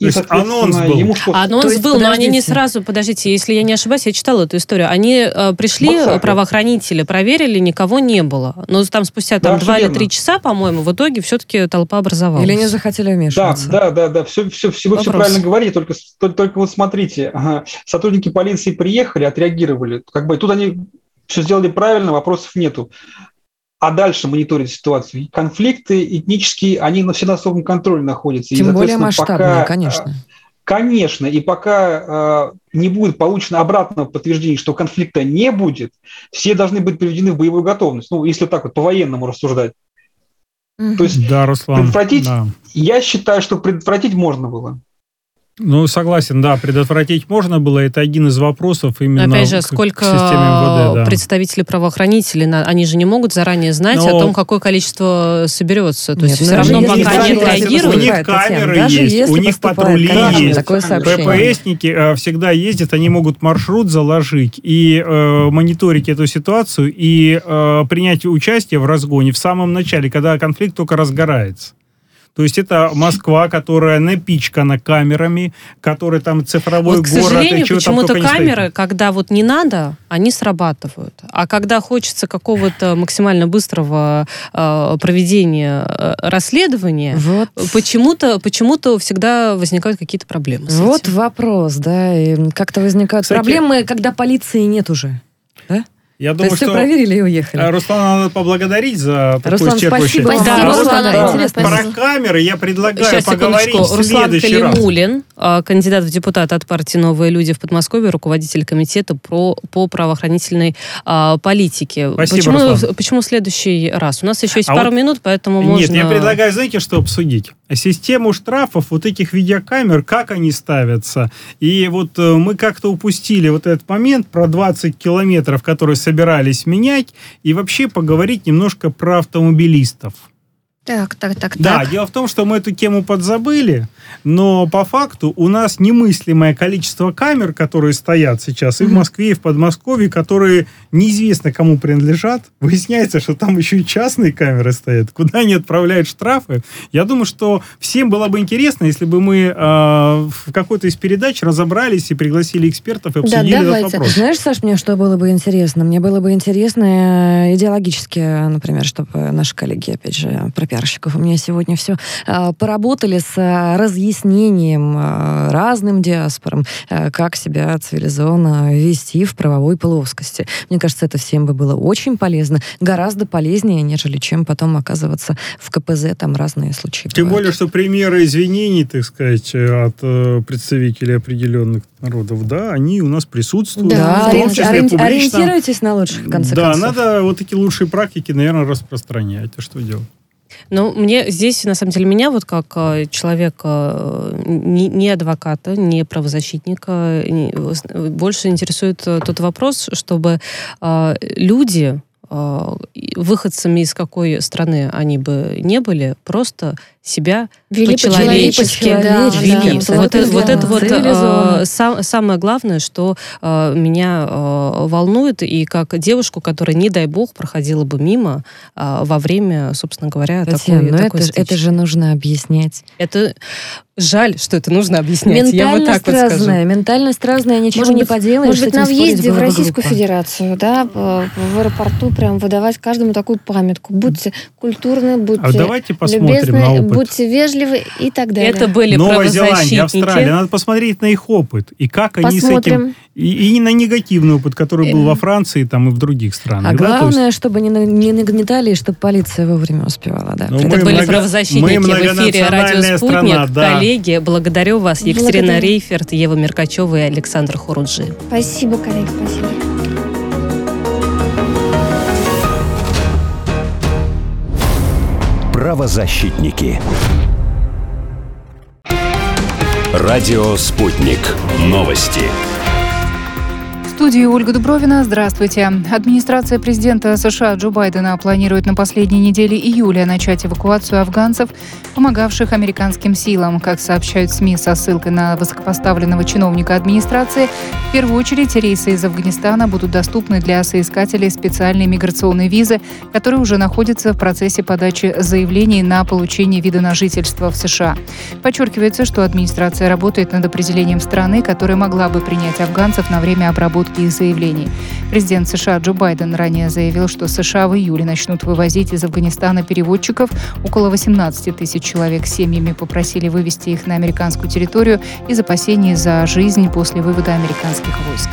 И, то есть анонс был. Ему что... Анонс то есть, был, подождите. Но они не сразу, подождите, если я не ошибаюсь, я читала эту историю. Они э, пришли, Максака. Правоохранители, проверили, никого не было. Но там спустя там, да, два или три часа, по-моему, в итоге все-таки толпа образовалась. Или не захотели вмешиваться. Да, да, да, да. Все, все, все, вы все правильно говорите, только, только вот смотрите. Ага. Сотрудники полиции приехали, отреагировали. Как бы тут они все сделали правильно, вопросов нету. А дальше мониторить ситуацию. Конфликты этнические, они на всенародном контроле находятся. Тем и, более масштабные, пока, конечно. Конечно, и пока э, не будет получено обратного подтверждения, что конфликта не будет, все должны быть приведены в боевую готовность. Ну, если так вот по-военному рассуждать. Mm-hmm. То есть да, Руслан, предотвратить, да. Я считаю, что предотвратить можно было. Ну, согласен, да, предотвратить можно было. Это один из вопросов именно опять же, к, сколько к системе МВД. Да. Представители правоохранителей, они же не могут заранее знать но... о том, какое количество соберется. То есть нет, все равно пока они реагируют. У них камеры даже есть, у них патрули конечно, есть. ППСники всегда ездят, они могут маршрут заложить и э, мониторить эту ситуацию и э, принять участие в разгоне в самом начале, когда конфликт только разгорается. То есть это Москва, которая напичкана камерами, который там цифровой вот, к город. К сожалению, почему-то камеры, когда вот не надо, они срабатывают. А когда хочется какого-то максимально быстрого э, проведения э, расследования, вот. почему-то, почему-то всегда возникают какие-то проблемы. Вот вопрос, да. И как-то возникают кстати, проблемы, когда полиции нет уже, да? Я думаю, что проверили и уехали. Руслана надо поблагодарить за такую исчерпывающую. Спасибо. Да, Руслан, да, Руслан, да. Про камеры я предлагаю сейчас, поговорить в следующий раз. Руслан Калимулин, кандидат в депутаты от партии «Новые люди» в Подмосковье, руководитель комитета про, по правоохранительной а, политике. Спасибо, Руслан. Почему в следующий раз? У нас еще есть а пару вот... минут, поэтому можно... Нет, я предлагаю, знаете, что обсудить? Систему штрафов, вот этих видеокамер, как они ставятся. И вот мы как-то упустили вот этот момент про двадцать километров, которые собирались менять, и вообще поговорить немножко про автомобилистов. Так, так, так, да, так. Дело в том, что мы эту тему подзабыли, но по факту у нас немыслимое количество камер, которые стоят сейчас и в Москве, и в Подмосковье, которые неизвестно кому принадлежат. Выясняется, что там еще и частные камеры стоят, куда они отправляют штрафы. Я думаю, что всем было бы интересно, если бы мы э, в какой-то из передач разобрались и пригласили экспертов и обсудили да, этот вопрос. Знаешь, Саш, мне что было бы интересно? Мне было бы интересно идеологически, например, чтобы наши коллеги, опять же, про пиарщиков. У меня сегодня все. Поработали с разъяснением разным диаспорам, как себя цивилизованно вести в правовой плоскости. Мне кажется, это всем бы было очень полезно. Гораздо полезнее, нежели чем потом оказываться в ка пэ зэ. Там разные случаи. Тем бывают. Более, что примеры извинений, так сказать, от представителей определенных народов, да, они у нас присутствуют. Да, в том числе ориенти... ориентируйтесь на лучших, в конце да, концов. Да, надо вот такие лучшие практики, наверное, распространять. А что делать? Ну, мне здесь, на самом деле, меня вот как человека, не, не адвоката, не правозащитника, не, больше интересует тот вопрос, чтобы э, люди, э, выходцами из какой страны они бы не были, просто себя вели по-человечески. Да, вели. Да, вот, да, вот это вот э, сам, самое главное, что э, меня э, волнует, и как девушку, которая, не дай бог, проходила бы мимо э, во время, собственно говоря, Татьяна, такой, но такой это, встречи. Это же нужно объяснять. Это жаль, что это нужно объяснять. Ментальность я вот так вот разная, скажу. Ментальность разная, ничего может не поделаешь. Может быть, на въезде в Российскую Федерацию, да, в аэропорту прям выдавать каждому такую памятку. Будьте культурны, будьте любезны. А давайте посмотрим на опыт. Будьте вежливы и так далее. Это были Новая Зеландия, Австралия. Надо посмотреть на их опыт. И как посмотрим. Они с этим... И, и на негативный опыт, который был во Франции там, и в других странах. А да? главное, То есть... чтобы не, не нагнетали, и чтобы полиция вовремя успевала. Да. Это были много... правозащитники мы в эфире «Радио Спутник». Да. Коллеги, благодарю вас. Екатерина Рейферт, Ева Меркачева и Александр Хуруджи. Спасибо, коллеги, спасибо. Правозащитники. Радио «Спутник». Новости. В студии Ольга Дубровина. Здравствуйте. Администрация президента эс ша а Джо Байдена планирует на последней неделе июля начать эвакуацию афганцев, помогавших американским силам. Как сообщают СМИ со ссылкой на высокопоставленного чиновника администрации, в первую очередь рейсы из Афганистана будут доступны для соискателей специальной миграционной визы, которые уже находятся в процессе подачи заявлений на получение вида на жительство в эс ша а. Подчеркивается, что администрация работает над определением страны, которая могла бы принять афганцев на время обработки их заявлений. Президент эс ша а Джо Байден ранее заявил, что эс ша а в июле начнут вывозить из Афганистана переводчиков. Около восемнадцать тысяч человек семьями попросили вывезти их на американскую территорию из опасений за жизнь после вывода американских войск.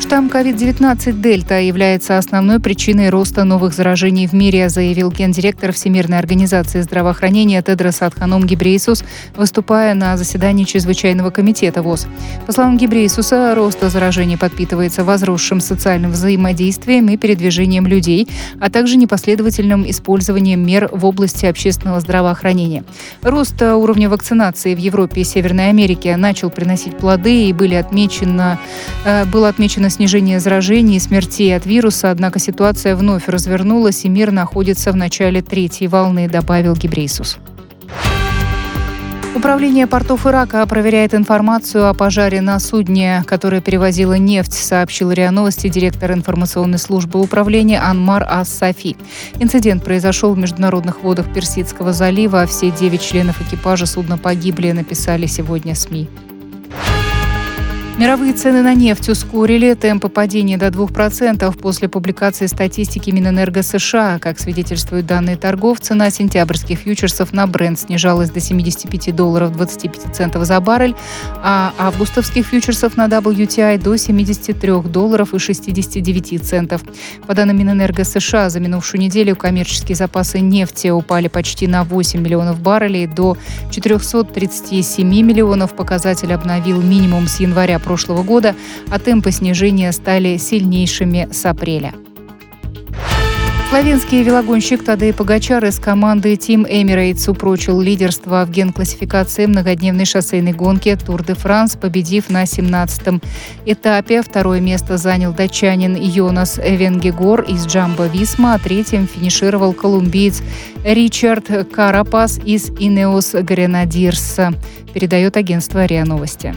Штамм ковид девятнадцать «Дельта» является основной причиной роста новых заражений в мире, заявил гендиректор Всемирной организации здравоохранения Тедрос Адханом Гебрейесус, выступая на заседании Чрезвычайного комитета ВОЗ. По словам Гебрейесуса, рост заражений подпитывается возросшим социальным взаимодействием и передвижением людей, а также непоследовательным использованием мер в области общественного здравоохранения. Рост уровня вакцинации в Европе и Северной Америке начал приносить плоды и были отмечено, было отмечено снижение заражений и смертей от вируса, однако ситуация вновь развернулась, и мир находится в начале третьей волны, добавил Гебрейесус. Управление портов Ирака проверяет информацию о пожаре на судне, которое перевозило нефть, сообщил РИА Новости директор информационной службы управления Анмар Ас-Сафи. Инцидент произошел в международных водах Персидского залива, а все девять членов экипажа судна погибли, написали сегодня СМИ. Мировые цены на нефть ускорили темпы падения до двух процентов после публикации статистики Минэнерго США. Как свидетельствуют данные торгов, цена сентябрьских фьючерсов на Brent снижалась до семидесяти пяти долларов двадцати пяти центов за баррель, а августовских фьючерсов на дабл ю ти ай до семидесяти трёх долларов и шестидесяти девяти центов. По данным Минэнерго США, за минувшую неделю коммерческие запасы нефти упали почти на восемь миллионов баррелей до четырёхсот тридцати семи миллионов. Показатель обновил минимум с января прошлого года, а темпы снижения стали сильнейшими с апреля. Словенский велогонщик Тадей Погачар из команды Team Emirates упрочил лидерство в генклассификации многодневной шоссейной гонки Тур де Франс, победив на семнадцатом этапе. Второе место занял датчанин Йонас Венгегор из Джамбо-Висма, а третьим финишировал колумбиец Ричард Карапас из Инеос-Гренадирса, передает агентство РИА Новости.